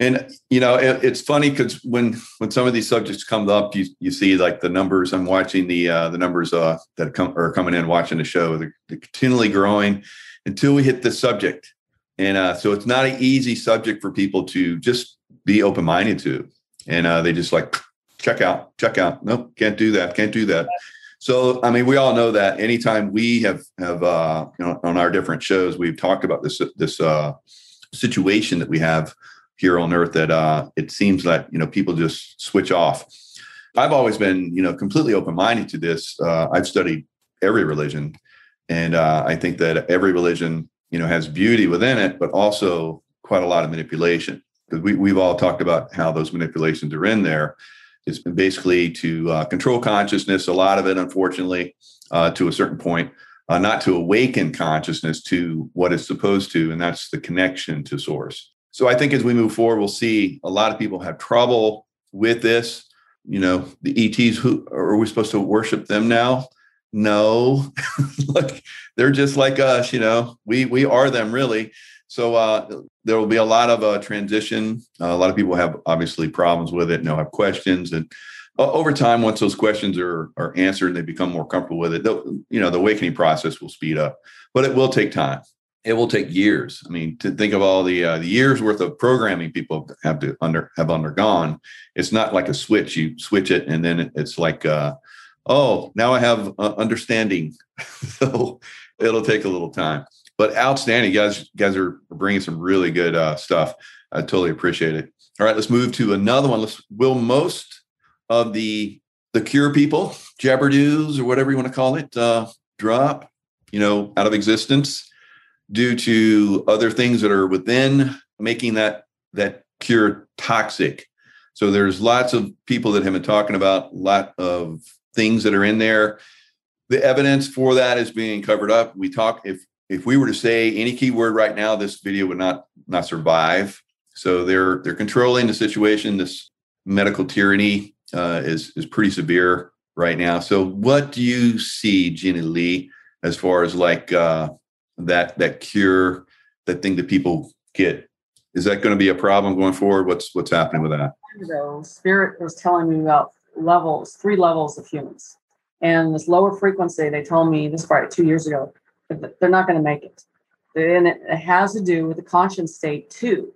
And, you know, it, it's funny because when, when some of these subjects come up, you you see like the numbers. I'm watching the uh, the numbers uh, that come, are coming in watching the show. They're, they're continually growing until we hit the subject. And uh, so it's not an easy subject for people to just be open-minded to. And uh, they just like, check out, check out. Nope, can't do that, can't do that. So, I mean, we all know that anytime we have, have uh, you know, on our different shows, we've talked about this this uh, situation that we have here on Earth that uh, it seems like, you know, people just switch off. I've always been, you know, completely open-minded to this. Uh, I've studied every religion. And uh, I think that every religion, you know, has beauty within it, but also quite a lot of manipulation. Because we, we've all talked about how those manipulations are in there. It's basically to uh, control consciousness, a lot of it, unfortunately, uh, to a certain point, uh, not to awaken consciousness to what it's supposed to, and that's the connection to source. So I think as we move forward, we'll see a lot of people have trouble with this. You know, the E Ts, who are we supposed to worship them now? No, look, they're just like us, you know, we we are them, really. So uh, there will be a lot of uh, transition. Uh, a lot of people have obviously problems with it and they'll have questions. And uh, over time, once those questions are are answered and they become more comfortable with it, you know, the awakening process will speed up. But it will take time. It will take years. I mean, to think of all the uh, the years worth of programming people have to under have undergone. It's not like a switch. You switch it and then it's like, uh, oh, now I have uh, understanding. So it'll take a little time. But outstanding, you guys, you guys are bringing some really good uh, stuff. I totally appreciate it. All right, let's move to another one. Let's, will most of the the cure people, jabberdoos or whatever you want to call it, uh, drop, you know, out of existence due to other things that are within making that that cure toxic? So there's lots of people that have been talking about a lot of things that are in there. The evidence for that is being covered up. We talk if. If we were to say any keyword right now, this video would not not survive. So they're they're controlling the situation. This medical tyranny uh, is is pretty severe right now. So what do you see, Jenny Lee, as far as like uh, that that cure, that thing that people get? Is that going to be a problem going forward? What's what's happening with that? Spirit was telling me about levels, three levels of humans, and this lower frequency. They told me this about two years ago. They're not going to make it. And it has to do with the conscience state too.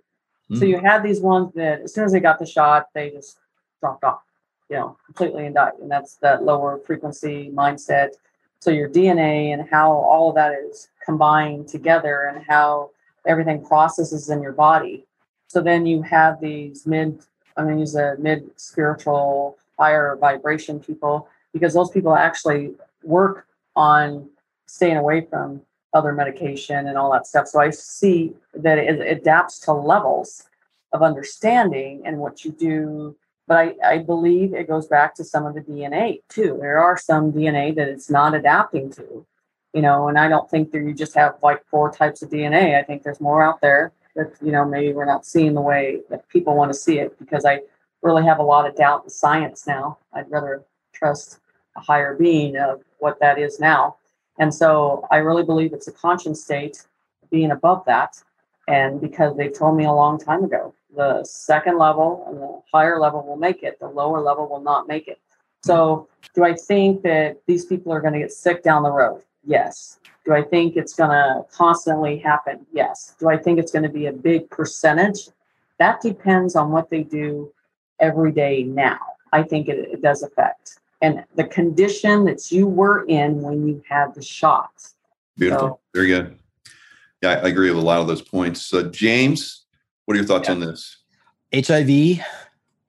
Mm. So you had these ones that as soon as they got the shot, they just dropped off, you know, completely and died. And that's that lower frequency mindset. So your D N A and how all of that is combined together and how everything processes in your body. So then you have these mid, I'm going to use a mid spiritual higher vibration people, because those people actually work on staying away from other medication and all that stuff. So I see that it adapts to levels of understanding and what you do. But I, I believe it goes back to some of the D N A too. There are some D N A that it's not adapting to, you know, and I don't think that you just have like four types of D N A. I think there's more out there that, you know, maybe we're not seeing the way that people want to see it, because I really have a lot of doubt in science now. I'd rather trust a higher being of what that is now. And so I really believe it's a conscience state being above that. And because they told me a long time ago, the second level and the higher level will make it, the lower level will not make it. So do I think that these people are going to get sick down the road? Yes. Do I think it's going to constantly happen? Yes. Do I think it's going to be a big percentage? That depends on what they do every day now. I think it, it does affect. And the condition that you were in when you had the shots. Beautiful. So, very good. Yeah, I agree with a lot of those points. So, James, what are your thoughts yeah. on this? H I V,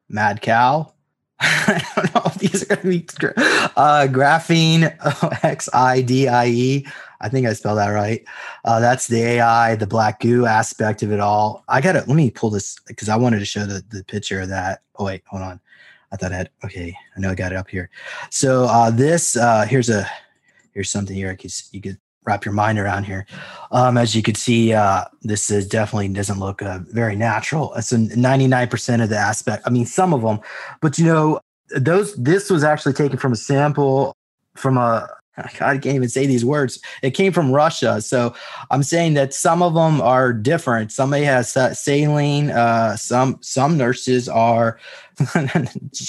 mad cow. I don't know if these are going to be uh, graphene, O X I D I E. I think I spelled that right. Uh, that's the A I, the black goo aspect of it all. I got to, let me pull this because I wanted to show the, the picture of that. Oh, wait, hold on. I thought I had, okay, I know I got it up here. So uh, this, uh, here's a, here's something here I could, you could wrap your mind around here. Um, as you could see, uh, this is definitely doesn't look uh, very natural. It's a ninety-nine percent of the aspect. I mean, some of them, but you know, those, this was actually taken from a sample from a, I can't even say these words. It came from Russia. So I'm saying that some of them are different. Somebody has saline. Uh, some some nurses are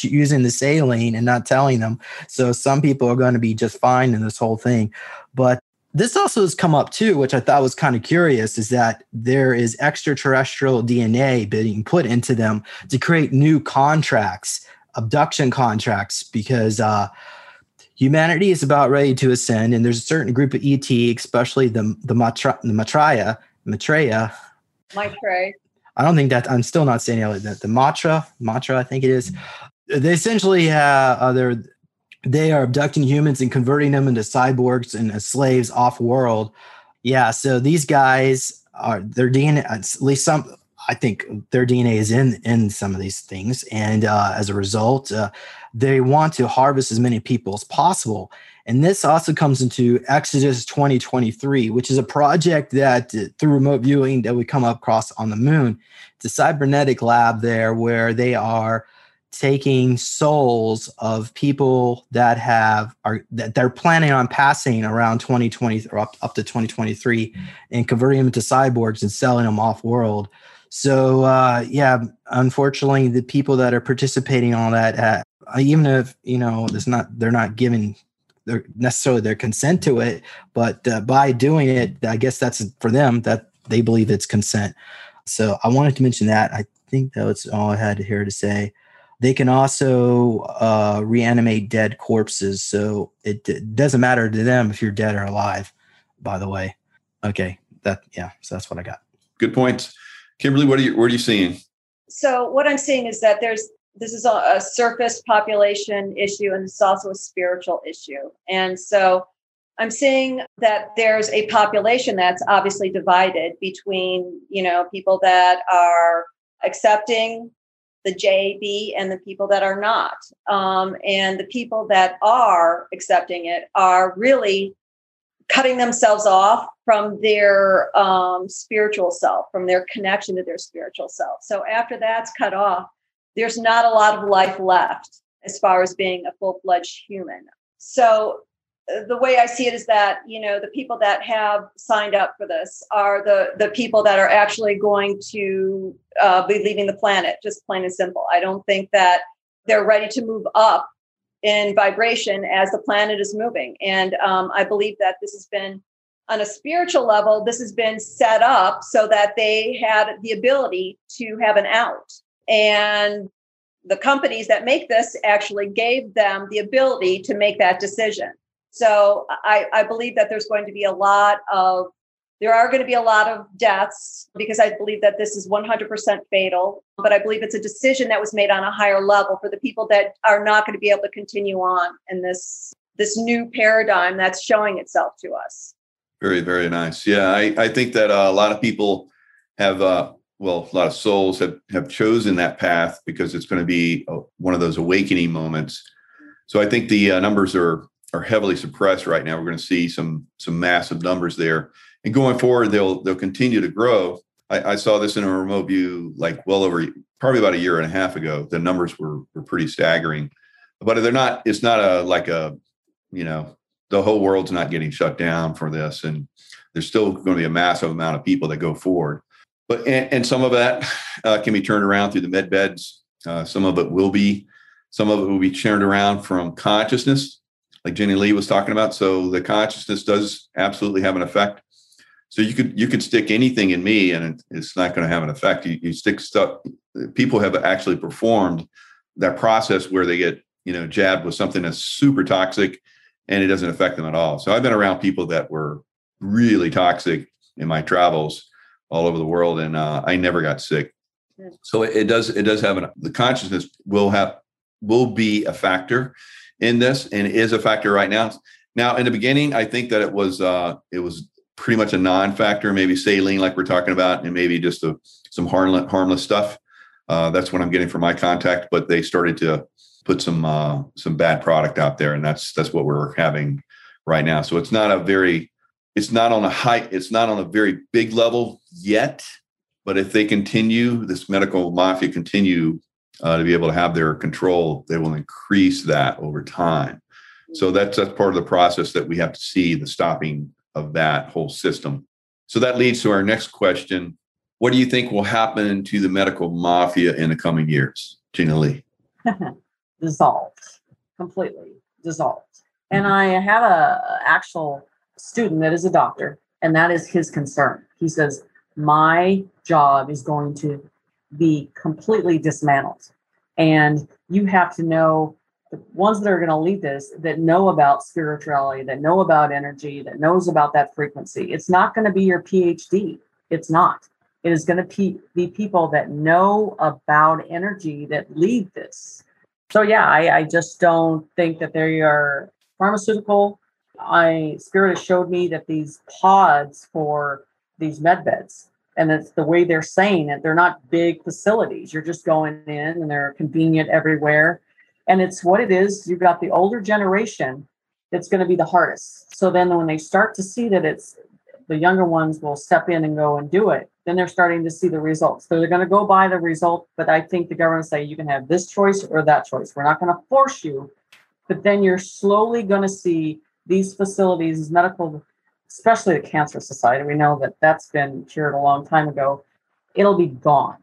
using the saline and not telling them. So some people are going to be just fine in this whole thing. But this also has come up too, which I thought was kind of curious, is that there is extraterrestrial D N A being put into them to create new contracts, abduction contracts, because uh humanity is about ready to ascend, and there's a certain group of E T, especially the the Matreya, the Matreya, Matreya. Matreya. I don't think that I'm still not saying it. The, the Matra, Matra, I think it is. They essentially have uh, they're they are abducting humans and converting them into cyborgs and uh, slaves off world. Yeah, so these guys are their D N A. At least some, I think their D N A is in in some of these things, and uh, as a result. Uh, They want to harvest as many people as possible. And this also comes into Exodus twenty twenty-three, which is a project that uh, through remote viewing that we come up across on the moon. It's a cybernetic lab there where they are taking souls of people that have are that they're planning on passing around twenty twenty or up, up to twenty twenty-three mm-hmm. and converting them to cyborgs and selling them off world. So uh, yeah, unfortunately, the people that are participating in all that uh, even if, you know, there's not, they're not giving their, necessarily their consent to it, but uh, by doing it, I guess that's for them that they believe it's consent. So I wanted to mention that. I think that's all I had here to say. They can also uh, reanimate dead corpses. So it, it doesn't matter to them if you're dead or alive, by the way. Okay. That, yeah. So that's what I got. Good points. Kimberly, what are you, what are you seeing? So what I'm seeing is that there's, this is a surface population issue, and it's also a spiritual issue. And so I'm seeing that there's a population that's obviously divided between, you know, people that are accepting the J B and the people that are not. Um, and the people that are accepting it are really cutting themselves off from their um, spiritual self, from their connection to their spiritual self. So after that's cut off, there's not a lot of life left as far as being a full-fledged human. So the way I see it is that, you know, the people that have signed up for this are the, the people that are actually going to uh, be leaving the planet, just plain and simple. I don't think that they're ready to move up in vibration as the planet is moving. And um, I believe that this has been, on a spiritual level, this has been set up so that they had the ability to have an out. And the companies that make this actually gave them the ability to make that decision. So I, I believe that there's going to be a lot of, there are going to be a lot of deaths, because I believe that this is one hundred percent fatal. But I believe it's a decision that was made on a higher level for the people that are not going to be able to continue on in this, this new paradigm that's showing itself to us. Very, very nice. Yeah, I, I think that uh, a lot of people have, uh, well, a lot of souls have, have chosen that path because it's going to be a, one of those awakening moments. So I think the uh, numbers are are heavily suppressed right now. We're going to see some some massive numbers there. And going forward, they'll they'll continue to grow. I, I saw this in a remote view like well over, probably about a year and a half ago. The numbers were were pretty staggering. But they're not, it's not a like a, you know, the whole world's not getting shut down for this. And there's still going to be a massive amount of people that go forward. But and, and some of that uh, can be turned around through the med beds. Uh, some of it will be, some of it will be turned around from consciousness, like Jenny Lee was talking about. So the consciousness does absolutely have an effect. So you could you could stick anything in me, and it, it's not going to have an effect. You, you stick stuff. People have actually performed that process where they get you know jabbed with something that's super toxic, and it doesn't affect them at all. So I've been around people that were really toxic in my travels all over the world, and uh, I never got sick. Yeah. So it, it does it does have an the consciousness will have will be a factor in this, and is a factor right now. Now, in the beginning, I think that it was uh, it was pretty much a non-factor, maybe saline, like we're talking about, and maybe just a, some harmless, harmless stuff. Uh, that's what I'm getting from my contact. But they started to put some uh, some bad product out there, and that's that's what we're having right now. So it's not a very it's not on a high it's not on a very big level yet. But if they continue, this medical mafia continue. Uh, to be able to have their control, they will increase that over time. So that's, that's part of the process that we have to see, the stopping of that whole system. So that leads to our next question. What do you think will happen to the medical mafia in the coming years, Jenny Lee? Dissolved, completely dissolved. And I have a actual student that is a doctor, and that is his concern. He says, my job is going to be completely dismantled. And you have to know the ones that are going to lead this, that know about spirituality, that know about energy, that knows about that frequency. It's not going to be your P H D. It's not. It is going to be people that know about energy that lead this. So yeah, I, I just don't think that they are pharmaceutical. I Spirit has showed me that these pods for these med beds, and that's the way they're saying it. They're not big facilities. You're just going in and they're convenient everywhere. And it's what it is. You've got the older generation that's going to be the hardest. So then when they start to see that it's the younger ones will step in and go and do it, then they're starting to see the results. So they're going to go by the result. But I think the government say you can have this choice or that choice. We're not going to force you. But then you're slowly going to see these facilities, these medical, especially the Cancer Society. We know that that's been cured a long time ago. It'll be gone.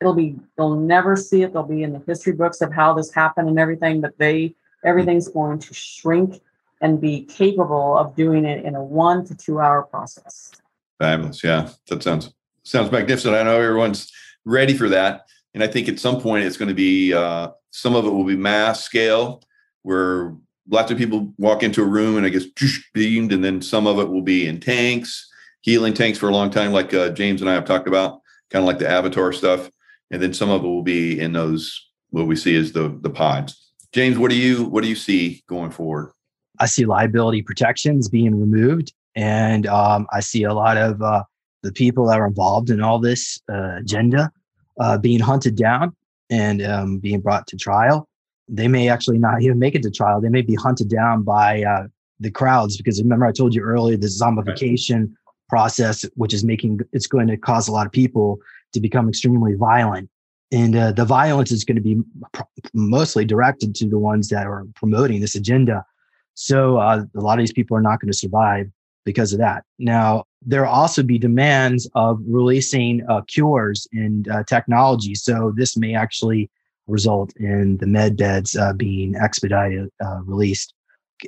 It'll be, they'll never see it. They'll be in the history books of how this happened and everything, but they, everything's going to shrink and be capable of doing it in a one to two hour process. Fabulous. Yeah. That sounds, sounds magnificent. I know everyone's ready for that. And I think at some point it's going to be, uh, some of it will be mass scale where lots of people walk into a room and I guess beamed, and then some of it will be in tanks, healing tanks for a long time, like uh, James and I have talked about, kind of like the Avatar stuff. And then some of it will be in those, what we see is the the pods. James, what do you what do you see going forward? I see liability protections being removed, and um, I see a lot of uh, the people that are involved in all this uh, agenda uh, being hunted down and um, being brought to trial. They may actually not even make it to trial. They may be hunted down by uh, the crowds, because remember I told you earlier, the zombification right. process, which is making, it's going to cause a lot of people to become extremely violent. And uh, the violence is going to be mostly directed to the ones that are promoting this agenda. So uh, a lot of these people are not going to survive because of that. Now, there will also be demands of releasing uh, cures and uh, technology. So this may actually result in the med beds uh, being expedited, uh, released.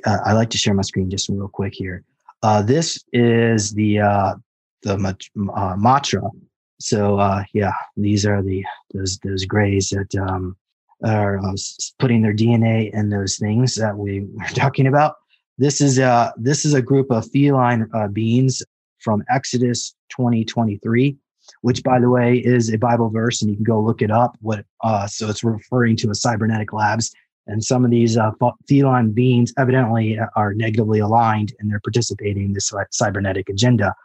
Uh, I like to share my screen just real quick here. Uh, this is the uh, the uh, Matreya. So uh, yeah, these are the those those grays that um, are uh, putting their D N A in those things that we were talking about. This is a this is a group of feline uh, beings from Exodus twenty twenty-three, which, by the way, is a Bible verse, and you can go look it up. What uh, so it's referring to a cybernetic labs, and some of these uh, feline beings evidently are negatively aligned, and they're participating in this cybernetic agenda.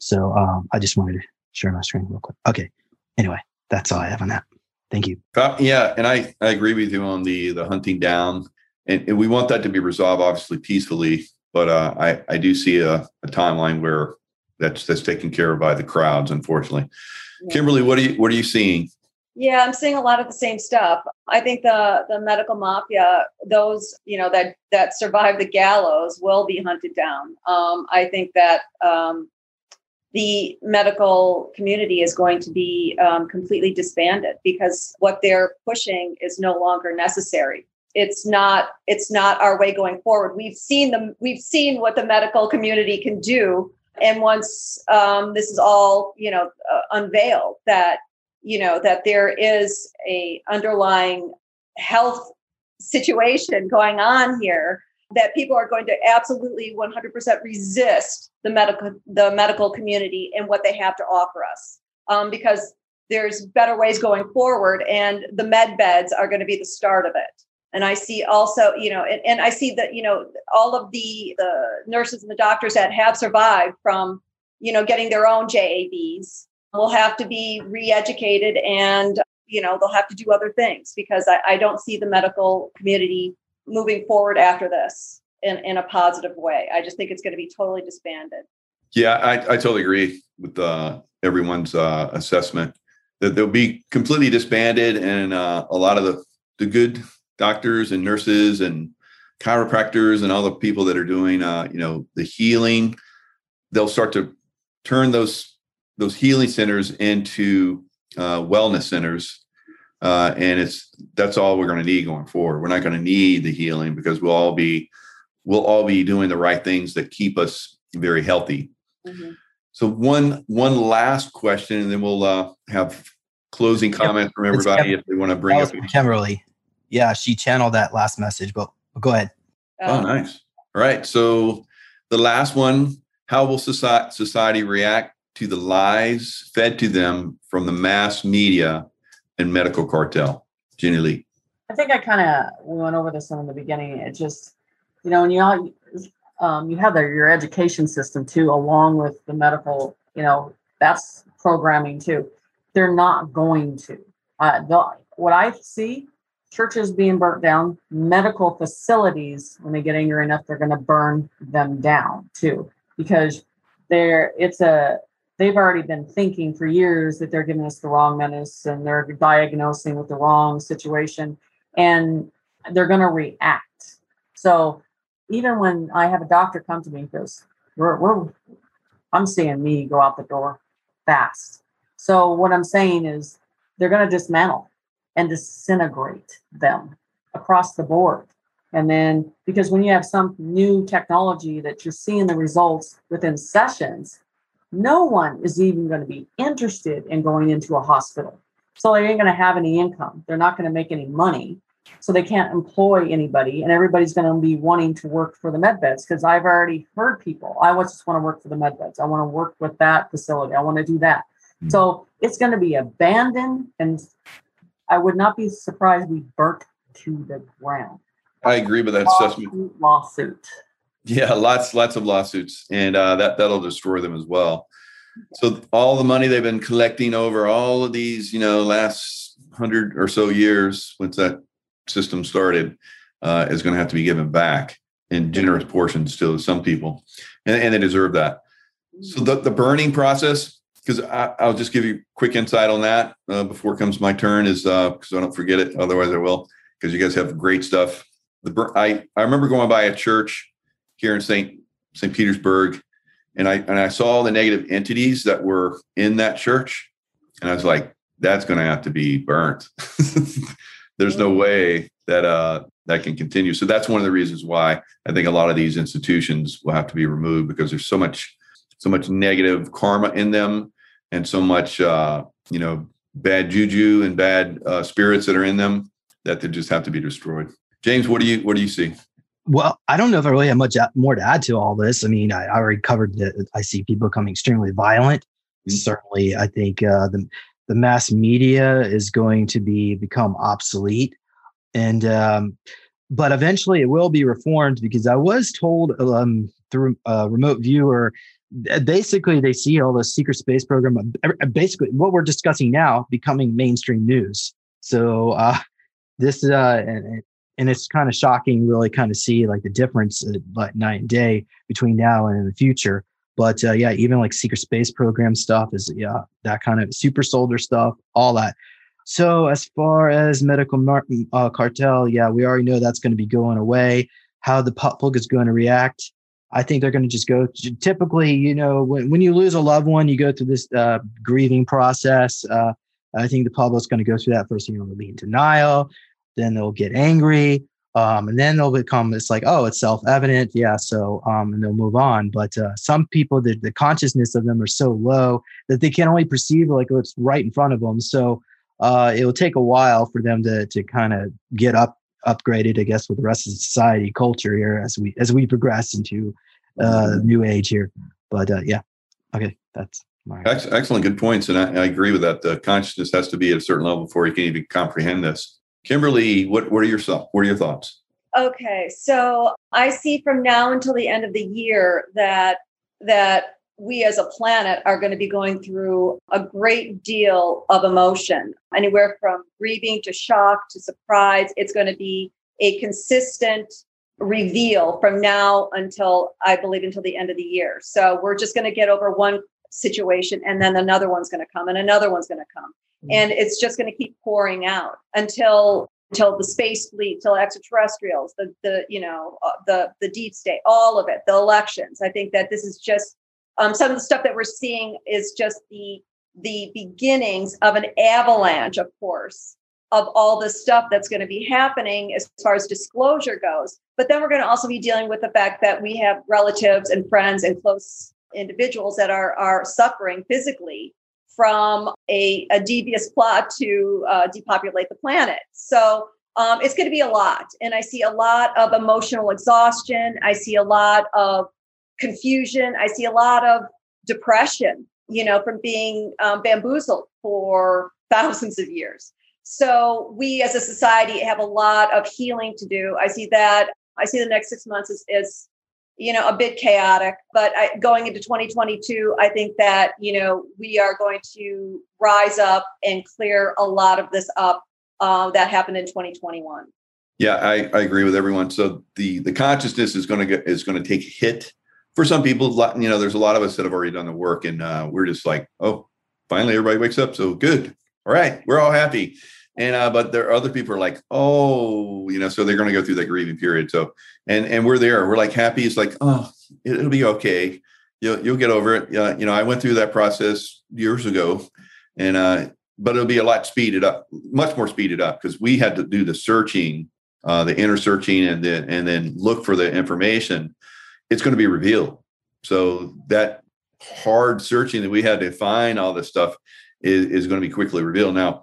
So um, I just wanted to share my screen real quick. Okay. Anyway, that's all I have on that. Thank you. Uh, yeah, and I, I agree with you on the the hunting down. And, and we want that to be resolved, obviously, peacefully. But uh, I, I do see a, a timeline where that's that's taken care of by the crowds, unfortunately. Yeah. Kimberly, what are you what are you seeing? Yeah, I'm seeing a lot of the same stuff. I think the the medical mafia, those you know that that survive the gallows, will be hunted down. Um, I think that um, the medical community is going to be um, completely disbanded because what they're pushing is no longer necessary. It's not. It's not our way going forward. We've seen them. We've seen what the medical community can do. And once um, this is all, you know, uh, unveiled, that you know that there is a underlying health situation going on here, that people are going to absolutely one hundred percent resist the medical the medical community and what they have to offer us, um, because there's better ways going forward, and the med beds are going to be the start of it. And I see also, you know, and, and I see that, you know, all of the, the nurses and the doctors that have survived from, you know, getting their own J A Bs will have to be re-educated, and, you know, they'll have to do other things, because I, I don't see the medical community moving forward after this in, in a positive way. I just think it's going to be totally disbanded. Yeah, I, I totally agree with uh, everyone's uh, assessment that they'll be completely disbanded, and uh, a lot of the, the good doctors and nurses and chiropractors and all the people that are doing, uh, you know, the healing, they'll start to turn those, those healing centers into uh, wellness centers. Uh, and it's, that's all we're going to need going forward. We're not going to need the healing, because we'll all be, we'll all be doing the right things that keep us very healthy. Mm-hmm. So one, one last question, and then we'll uh, have closing comments from everybody if they want to bring up. Kimberly. Yeah, she channeled that last message, but go ahead. Oh, nice. All right. So the last one, how will society react to the lies fed to them from the mass media and medical cartel? Jenny Lee. I think I kind of, we went over this one in the beginning. It just, you know, and you all, um, you have the, your education system too, along with the medical, you know, that's programming too. They're not going to. Uh, what I see, churches being burnt down, medical facilities, when they get angry enough, they're going to burn them down too, because they're, it's a, they've already been thinking for years that they're giving us the wrong medicine, and they're diagnosing with the wrong situation, and they're going to react. So even when I have a doctor come to me and goes, we're, we're, I'm seeing me go out the door fast. So what I'm saying is they're going to dismantle and disintegrate them across the board. And then, because when you have some new technology that you're seeing the results within sessions, no one is even going to be interested in going into a hospital. So they ain't going to have any income. They're not going to make any money. So they can't employ anybody. And everybody's going to be wanting to work for the med beds, because I've already heard people, I just want to work for the med beds. I want to work with that facility. I want to do that. Mm-hmm. So it's going to be abandoned, and I would not be surprised we burnt to the ground. I agree with that lawsuit, assessment. Lawsuit. Yeah, lots, lots of lawsuits, and uh, that that'll destroy them as well. So all the money they've been collecting over all of these, you know, last hundred or so years, once that system started, uh, is going to have to be given back. in generous portions to some people, and, and they deserve that. So the, the burning process, because I'll just give you quick insight on that uh, before it comes my turn, is because uh, I don't forget it. Otherwise, I will, because you guys have great stuff. The bur- I, I remember going by a church here in Saint Saint Petersburg, and I and I saw the negative entities that were in that church, and I was like, that's going to have to be burnt. There's no way that uh, that can continue. So that's one of the reasons why I think a lot of these institutions will have to be removed, because there's so much, so much negative karma in them, and so much, uh, you know, bad juju and bad uh, spirits that are in them, that they just have to be destroyed. James, what do you what do you see? Well, I don't know if I really have much more to add to all this. I mean, I, I already covered that. I see people becoming extremely violent. Mm-hmm. Certainly, I think uh, the the mass media is going to be become obsolete. And um, but eventually it will be reformed, because I was told um, through a remote viewer, basically they see all the secret space program, basically what we're discussing now becoming mainstream news. So uh, this is uh, and, and it's kind of shocking, really kind of see like the difference like night and day between now and in the future. But uh, yeah, even like secret space program stuff is, yeah, that kind of super soldier stuff, all that. So as far as medical mar- uh, cartel, yeah, we already know that's going to be going away. How the public is going to react, I think they're going to just go. Typically, you know, when, when you lose a loved one, you go through this uh, grieving process. Uh, I think the public's going to go through that first. You know, they'll be in denial, then they'll get angry, um, and then they'll become, it's like, oh, it's self-evident, yeah. So, um, and they'll move on. But uh, some people, the, the consciousness of them are so low that they can only perceive like what's right in front of them. So. Uh, it will take a while for them to to kind of get up upgraded, I guess, with the rest of society culture here as we as we progress into uh, new age here. But uh, yeah, okay, that's my excellent, good points, and I, I agree with that. The consciousness has to be at a certain level before you can even comprehend this. Kimberly, what what are your what are your thoughts? Okay, so I see from now until the end of the year that that. we as a planet are going to be going through a great deal of emotion, anywhere from grieving to shock to surprise. It's going to be a consistent reveal from now until, I believe, until the end of the year. So we're just going to get over one situation, and then another one's going to come, and another one's going to come. Mm-hmm. And it's just going to keep pouring out until until the space fleet, till extraterrestrials, the, the you know, the, the deep state, all of it, the elections. I think that this is just, Um, some of the stuff that we're seeing is just the the beginnings of an avalanche, of course, of all the stuff that's going to be happening as far as disclosure goes. But then we're going to also be dealing with the fact that we have relatives and friends and close individuals that are are suffering physically from a, a devious plot to uh, depopulate the planet. So um, it's going to be a lot. And I see a lot of emotional exhaustion. I see a lot of confusion. I see a lot of depression, you know, from being um, bamboozled for thousands of years. So we as a society have a lot of healing to do. I see that. I see the next six months is, is you know, a bit chaotic, but I, going into twenty twenty-two, I think that, you know, we are going to rise up and clear a lot of this up uh, that happened in twenty twenty-one. Yeah, I, I agree with everyone. So the the consciousness is going to get, is going to take a hit. For some people, you know, there's a lot of us that have already done the work, and uh, we're just like, oh, finally everybody wakes up. So good. All right. We're all happy. And uh, but there are other people are like, oh, you know, so they're going to go through that grieving period. So and and we're there. We're like happy. It's like, oh, it'll be OK. You'll, you'll get over it. Uh, you know, I went through that process years ago, and uh, but it'll be a lot speeded up, much more speeded up, because we had to do the searching, uh, the inner searching, and then and then look for the information. It's going to be revealed. So that hard searching that we had to find all this stuff is, is going to be quickly revealed. Now,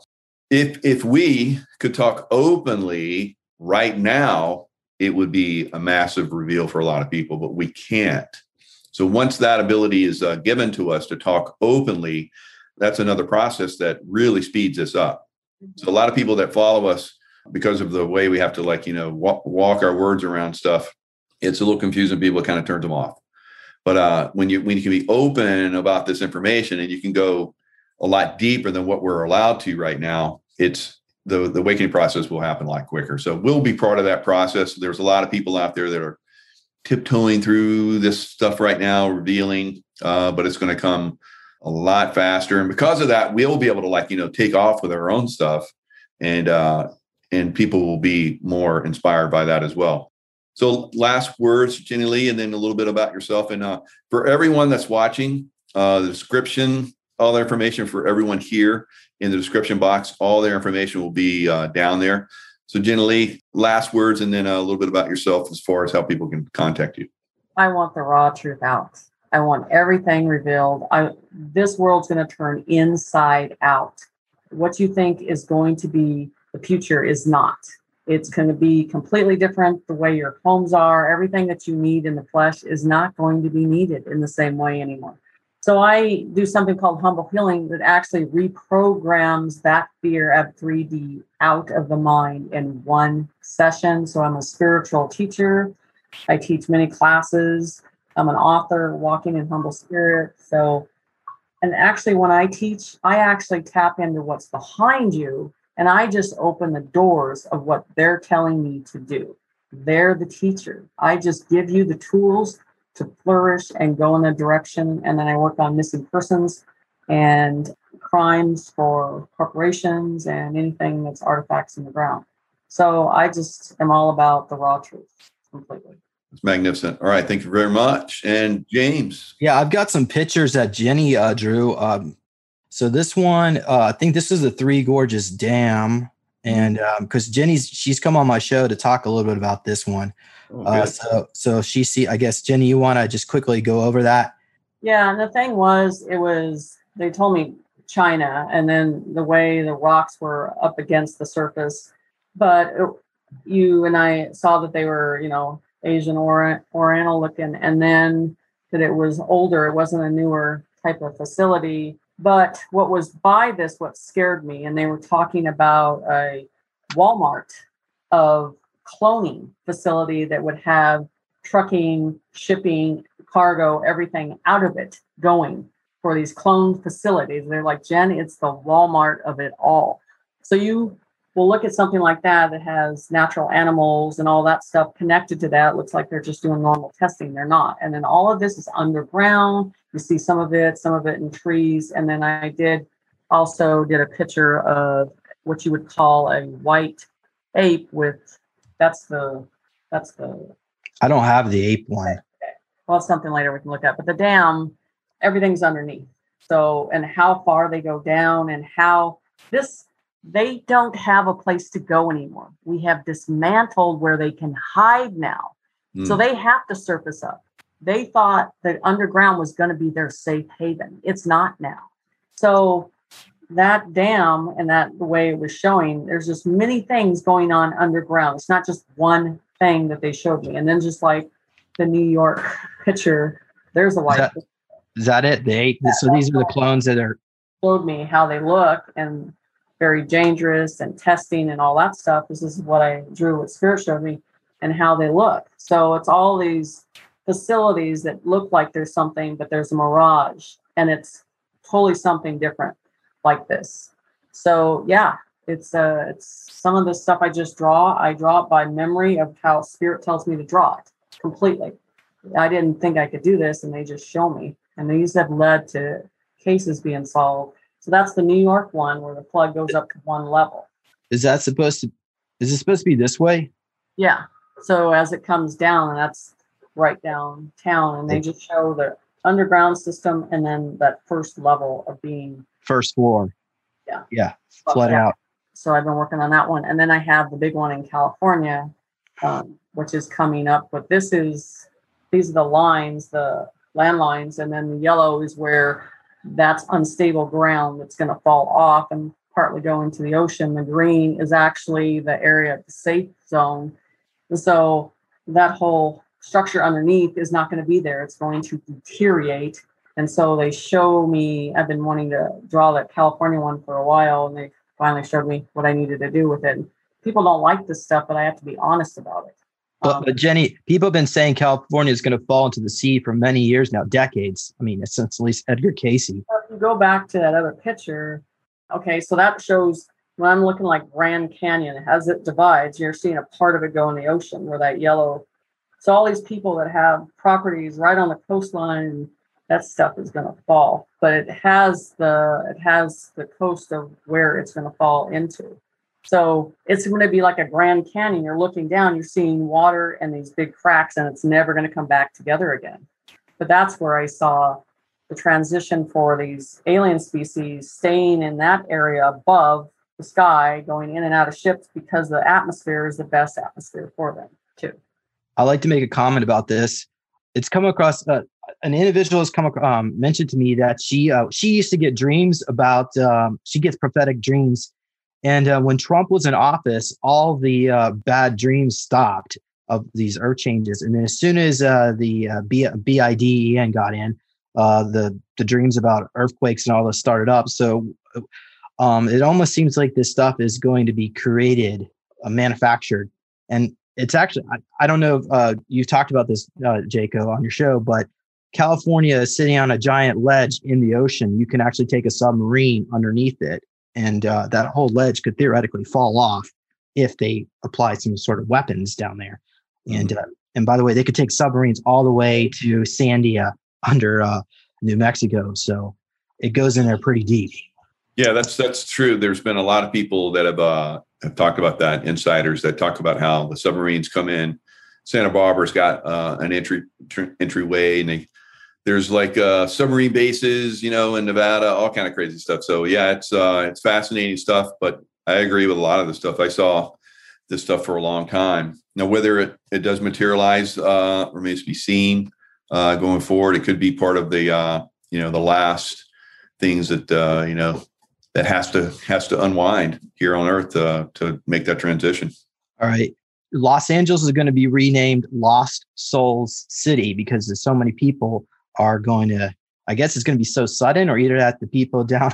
if if we could talk openly right now, it would be a massive reveal for a lot of people, but we can't. So once that ability is uh, given to us to talk openly, that's another process that really speeds us up. So a lot of people that follow us, because of the way we have to, like, you know, walk, walk our words around stuff, it's a little confusing. People, it kind of turns them off. But uh, when you when you can be open about this information, and you can go a lot deeper than what we're allowed to right now, it's the the awakening process will happen a lot quicker. So we'll be part of that process. There's a lot of people out there that are tiptoeing through this stuff right now, revealing, uh, but it's going to come a lot faster. And because of that, we'll be able to, like, you know, take off with our own stuff, and uh, and people will be more inspired by that as well. So last words, Jenny Lee, and then a little bit about yourself. And uh, for everyone that's watching, uh, the description, all the information for everyone here in the description box, all their information will be uh, down there. So Jenny Lee, last words, and then a little bit about yourself as far as how people can contact you. I want the raw truth out. I want everything revealed. I, this world's going to turn inside out. What you think is going to be the future is not. It's going to be completely different. The way your homes are, everything that you need in the flesh is not going to be needed in the same way anymore. So I do something called humble healing that actually reprograms that fear of three D out of the mind in one session. So I'm a spiritual teacher. I teach many classes. I'm an author, walking in humble spirit. So, and actually when I teach, I actually tap into what's behind you, and I just open the doors of what they're telling me to do. They're the teacher. I just give you the tools to flourish and go in a direction. And then I work on missing persons and crimes for corporations and anything that's artifacts in the ground. So I just am all about the raw truth completely. It's magnificent. All right. Thank you very much. And James. Yeah, I've got some pictures that Jenny uh, drew. Um, so this one, uh, I think this is the Three Gorges Dam. And because um, Jenny's, she's come on my show to talk a little bit about this one. Oh, uh, so, so she see, I guess, Jenny, you want to just quickly go over that? Yeah. And the thing was, it was, they told me China, and then the way the rocks were up against the surface, but it, you and I saw that they were, you know, Asian or Oriental looking, and then that it was older. It wasn't a newer type of facility. But what was by this, what scared me, and they were talking about a Walmart of cloning facility that would have trucking, shipping, cargo, everything out of it going for these cloned facilities. And they're like, Jen, it's the Walmart of it all. So you will look at something like that that has natural animals and all that stuff connected to that. It looks like they're just doing normal testing. They're not. And then all of this is underground. You see some of it, some of it in trees. And then I did also did a picture of what you would call a white ape with, that's the, that's the. I don't have the ape one. Well, it's something later we can look at, but the dam, everything's underneath. So, and how far they go down and how this, they don't have a place to go anymore. We have dismantled where they can hide now. Mm. So they have to surface up. They thought that underground was going to be their safe haven. It's not now. So that dam and that the way it was showing, there's just many things going on underground. It's not just one thing that they showed me. And then just like the New York picture, there's a white. Is that, is that it? They yeah, so these are the clones that are showed me how they look and very dangerous and testing and all that stuff. This is what I drew, what Spirit showed me, and how they look. So it's all these facilities that look like there's something, but there's a mirage, and it's totally something different like this. So yeah, it's uh it's some of the stuff I just draw. I draw it by memory of how Spirit tells me to draw it completely. I didn't think I could do this, and they just show me, and these have led to cases being solved. So that's the New York one where the plug goes up to one level. Is that supposed to, is it supposed to be this way? Yeah. So as it comes down, that's right downtown, and they just show the underground system and then that first level of being first floor. Yeah. Yeah. Flood yeah. out. So I've been working on that one. And then I have the big one in California, um, which is coming up, but this is, these are the lines, the landlines. And then the yellow is where that's unstable ground that's going to fall off and partly go into the ocean. The green is actually the area of the safe zone. So that whole structure underneath is not going to be there. It's going to deteriorate. And so they show me, I've been wanting to draw that California one for a while, and they finally showed me what I needed to do with it. And people don't like this stuff, but I have to be honest about it. Um, but, but Jenny, people have been saying California is going to fall into the sea for many years now, decades. I mean, it's since at least Edgar Casey. If you go back to that other picture, okay, so that shows when I'm looking like Grand Canyon, as it divides, you're seeing a part of it go in the ocean where that yellow So all these people that have properties right on the coastline, that stuff is going to fall. But it has the it has the coast of where it's going to fall into. So it's going to be like a Grand Canyon. You're looking down, you're seeing water and these big cracks, and it's never going to come back together again. But that's where I saw the transition for these alien species staying in that area above the sky, going in and out of ships, because the atmosphere is the best atmosphere for them too. I'd like to make a comment about this. It's come across, uh, an individual has come across, um, mentioned to me that she uh, she used to get dreams about, um, she gets prophetic dreams. And uh, when Trump was in office, all the uh, bad dreams stopped of these earth changes. And then as soon as uh, the uh, B- BIDEN got in, uh, the, the dreams about earthquakes and all this started up. So um, it almost seems like this stuff is going to be created, uh, manufactured. And it's actually, I, I don't know if uh, you've talked about this, uh, Jaco, on your show, but California is sitting on a giant ledge in the ocean. You can actually take a submarine underneath it. And uh, that whole ledge could theoretically fall off if they apply some sort of weapons down there. And uh, and by the way, they could take submarines all the way to Sandia under uh, New Mexico. So it goes in there pretty deep. Yeah, that's that's true. There's been a lot of people that have, uh, have talked about that, insiders that talk about how the submarines come in. Santa Barbara's got uh, an entry tr- entryway, and they, there's like uh, submarine bases, you know, in Nevada, all kind of crazy stuff. So yeah, it's uh, it's fascinating stuff. But I agree with a lot of the stuff. I saw this stuff for a long time. Now, whether it, it does materialize uh, remains to be seen uh, going forward. It could be part of the uh, you know the last things that uh, you know that has to has to unwind here on Earth uh, to make that transition. All right. Los Angeles is going to be renamed Lost Souls City because there's so many people are going to, I guess it's going to be so sudden, or either that the people down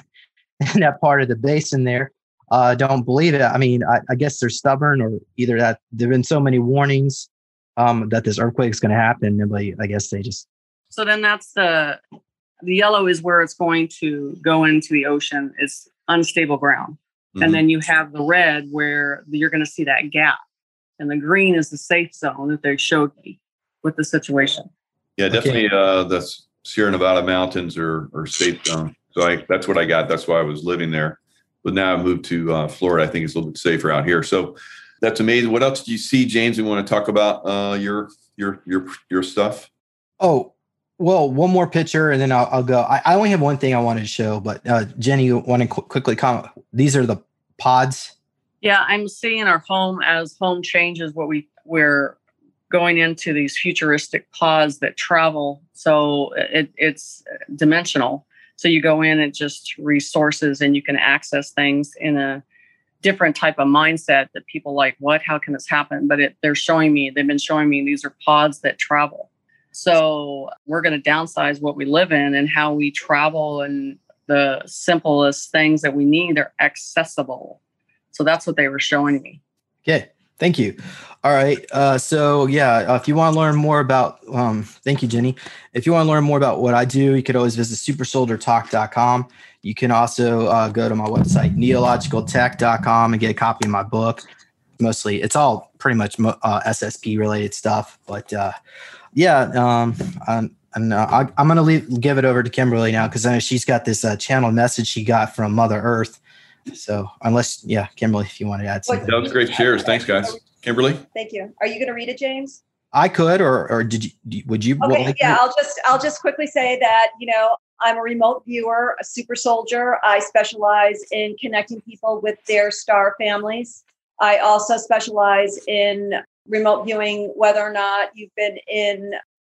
in that part of the basin there uh, don't believe it. I mean, I, I guess they're stubborn, or either that there have been so many warnings um, that this earthquake is going to happen. And I guess they just. So then that's the, the yellow is where it's going to go into the ocean. It's unstable ground. Mm-hmm. And then you have the red where you're going to see that gap. And the green is the safe zone that they showed me with the situation. Yeah, definitely. Okay. Uh, the Sierra Nevada mountains are, are safe zone. So I, that's what I got. That's why I was living there. But now I've moved to uh, Florida. I think it's a little bit safer out here. So that's amazing. What else do you see, James? We want to talk about uh, your your your your stuff. Oh, well, one more picture, and then I'll, I'll go. I, I only have one thing I wanted to show, but uh, Jenny, you want to qu- quickly comment? These are the pods. Yeah, I'm seeing our home as home changes. What we we're. going into these futuristic pods that travel. So it, it's dimensional. So you go in, it just resources, and you can access things in a different type of mindset that people like, what, how can this happen? But it, they're showing me, they've been showing me these are pods that travel. So we're going to downsize what we live in and how we travel, and the simplest things that we need are accessible. So that's what they were showing me. Okay. Thank you. All right. Uh, so yeah, uh, if you want to learn more about, um, thank you, Jenny. If you want to learn more about what I do, you could always visit super soldier talk dot com. You can also uh, go to my website, neological tech dot com, and get a copy of my book. Mostly, it's all pretty much uh, S S P related stuff. But uh, yeah, um, I'm I'm, uh, I'm going to leave give it over to Kimberly now, because I know she's got this uh, channel message she got from Mother Earth. So unless, yeah, Kimberly, if you want to add something. That was great. Cheers. Thanks, guys. Kimberly. Thank you. Are you going to read it, James? I could, or or did you, would you? Okay, well, yeah, I'll just, I'll just quickly say that, you know, I'm a remote viewer, a super soldier. I specialize in connecting people with their star families. I also specialize in remote viewing, whether or not you've been in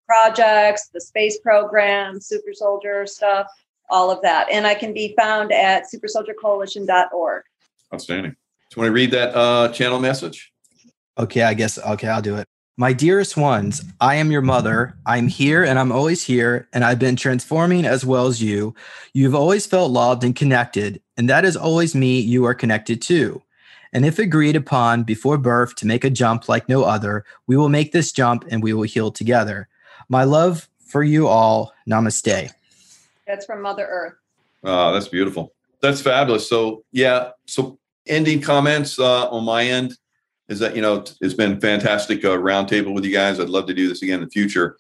projects, the space program, super soldier stuff. All of that. And I can be found at super soldier coalition dot org. Outstanding. So want to read that uh, channel message? Okay, I guess. Okay, I'll do it. My dearest ones, I am your mother. I'm here and I'm always here. And I've been transforming as well as you. You've always felt loved and connected. And that is always me you are connected to. And if agreed upon before birth to make a jump like no other, we will make this jump and we will heal together. My love for you all. Namaste. That's from Mother Earth. Oh, that's beautiful. That's fabulous. So yeah. So ending comments uh, on my end. is that, you know, it's been fantastic uh, roundtable with you guys. I'd love to do this again in the future.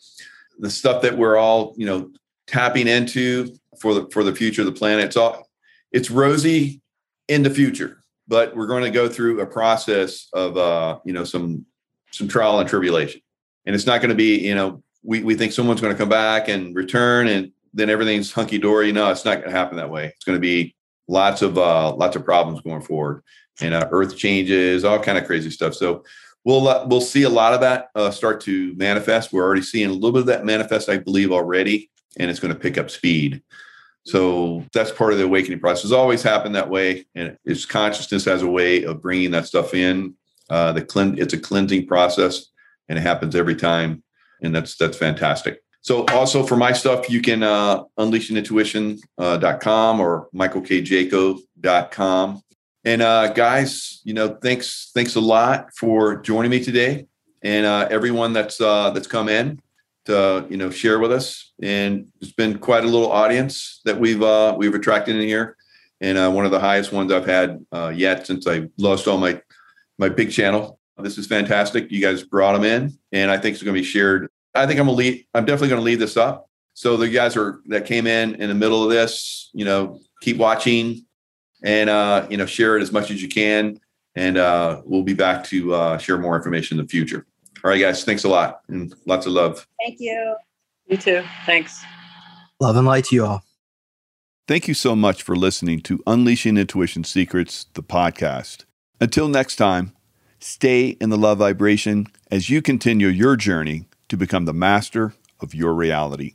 The stuff that we're all, you know, tapping into for the for the future of the planet, it's all it's rosy in the future, but we're going to go through a process of uh, you know, some some trial and tribulation. And it's not going to be, you know, we we think someone's going to come back and return and then everything's hunky dory. No, it's not going to happen that way. It's going to be lots of uh, lots of problems going forward, and uh, Earth changes, all kind of crazy stuff. So we'll uh, we'll see a lot of that uh, start to manifest. We're already seeing a little bit of that manifest, I believe, already, and it's going to pick up speed. So that's part of the awakening process. It's always happened that way, and it's consciousness as a way of bringing that stuff in. Uh, the clean, it's a cleansing process, and it happens every time, and that's that's fantastic. So also for my stuff, you can uh, unleashing intuition dot com uh, or michael k jaco dot com. And uh, guys, you know, thanks thanks a lot for joining me today, and uh, everyone that's uh, that's come in to uh, you know, share with us. And it's been quite a little audience that we've uh, we've attracted in here, and uh, one of the highest ones I've had uh, yet since I lost all my my big channel. This is fantastic. You guys brought them in, and I think it's going to be shared. I think I'm gonna lead, I'm definitely gonna lead this up. So the guys are that came in in the middle of this, you know, keep watching, and uh, you know, share it as much as you can. And uh, we'll be back to uh, share more information in the future. All right, guys, thanks a lot, and lots of love. Thank you. You too. Thanks. Love and light to you all. Thank you so much for listening to Unleashing Intuition Secrets, the podcast. Until next time, stay in the love vibration as you continue your journey to become the master of your reality.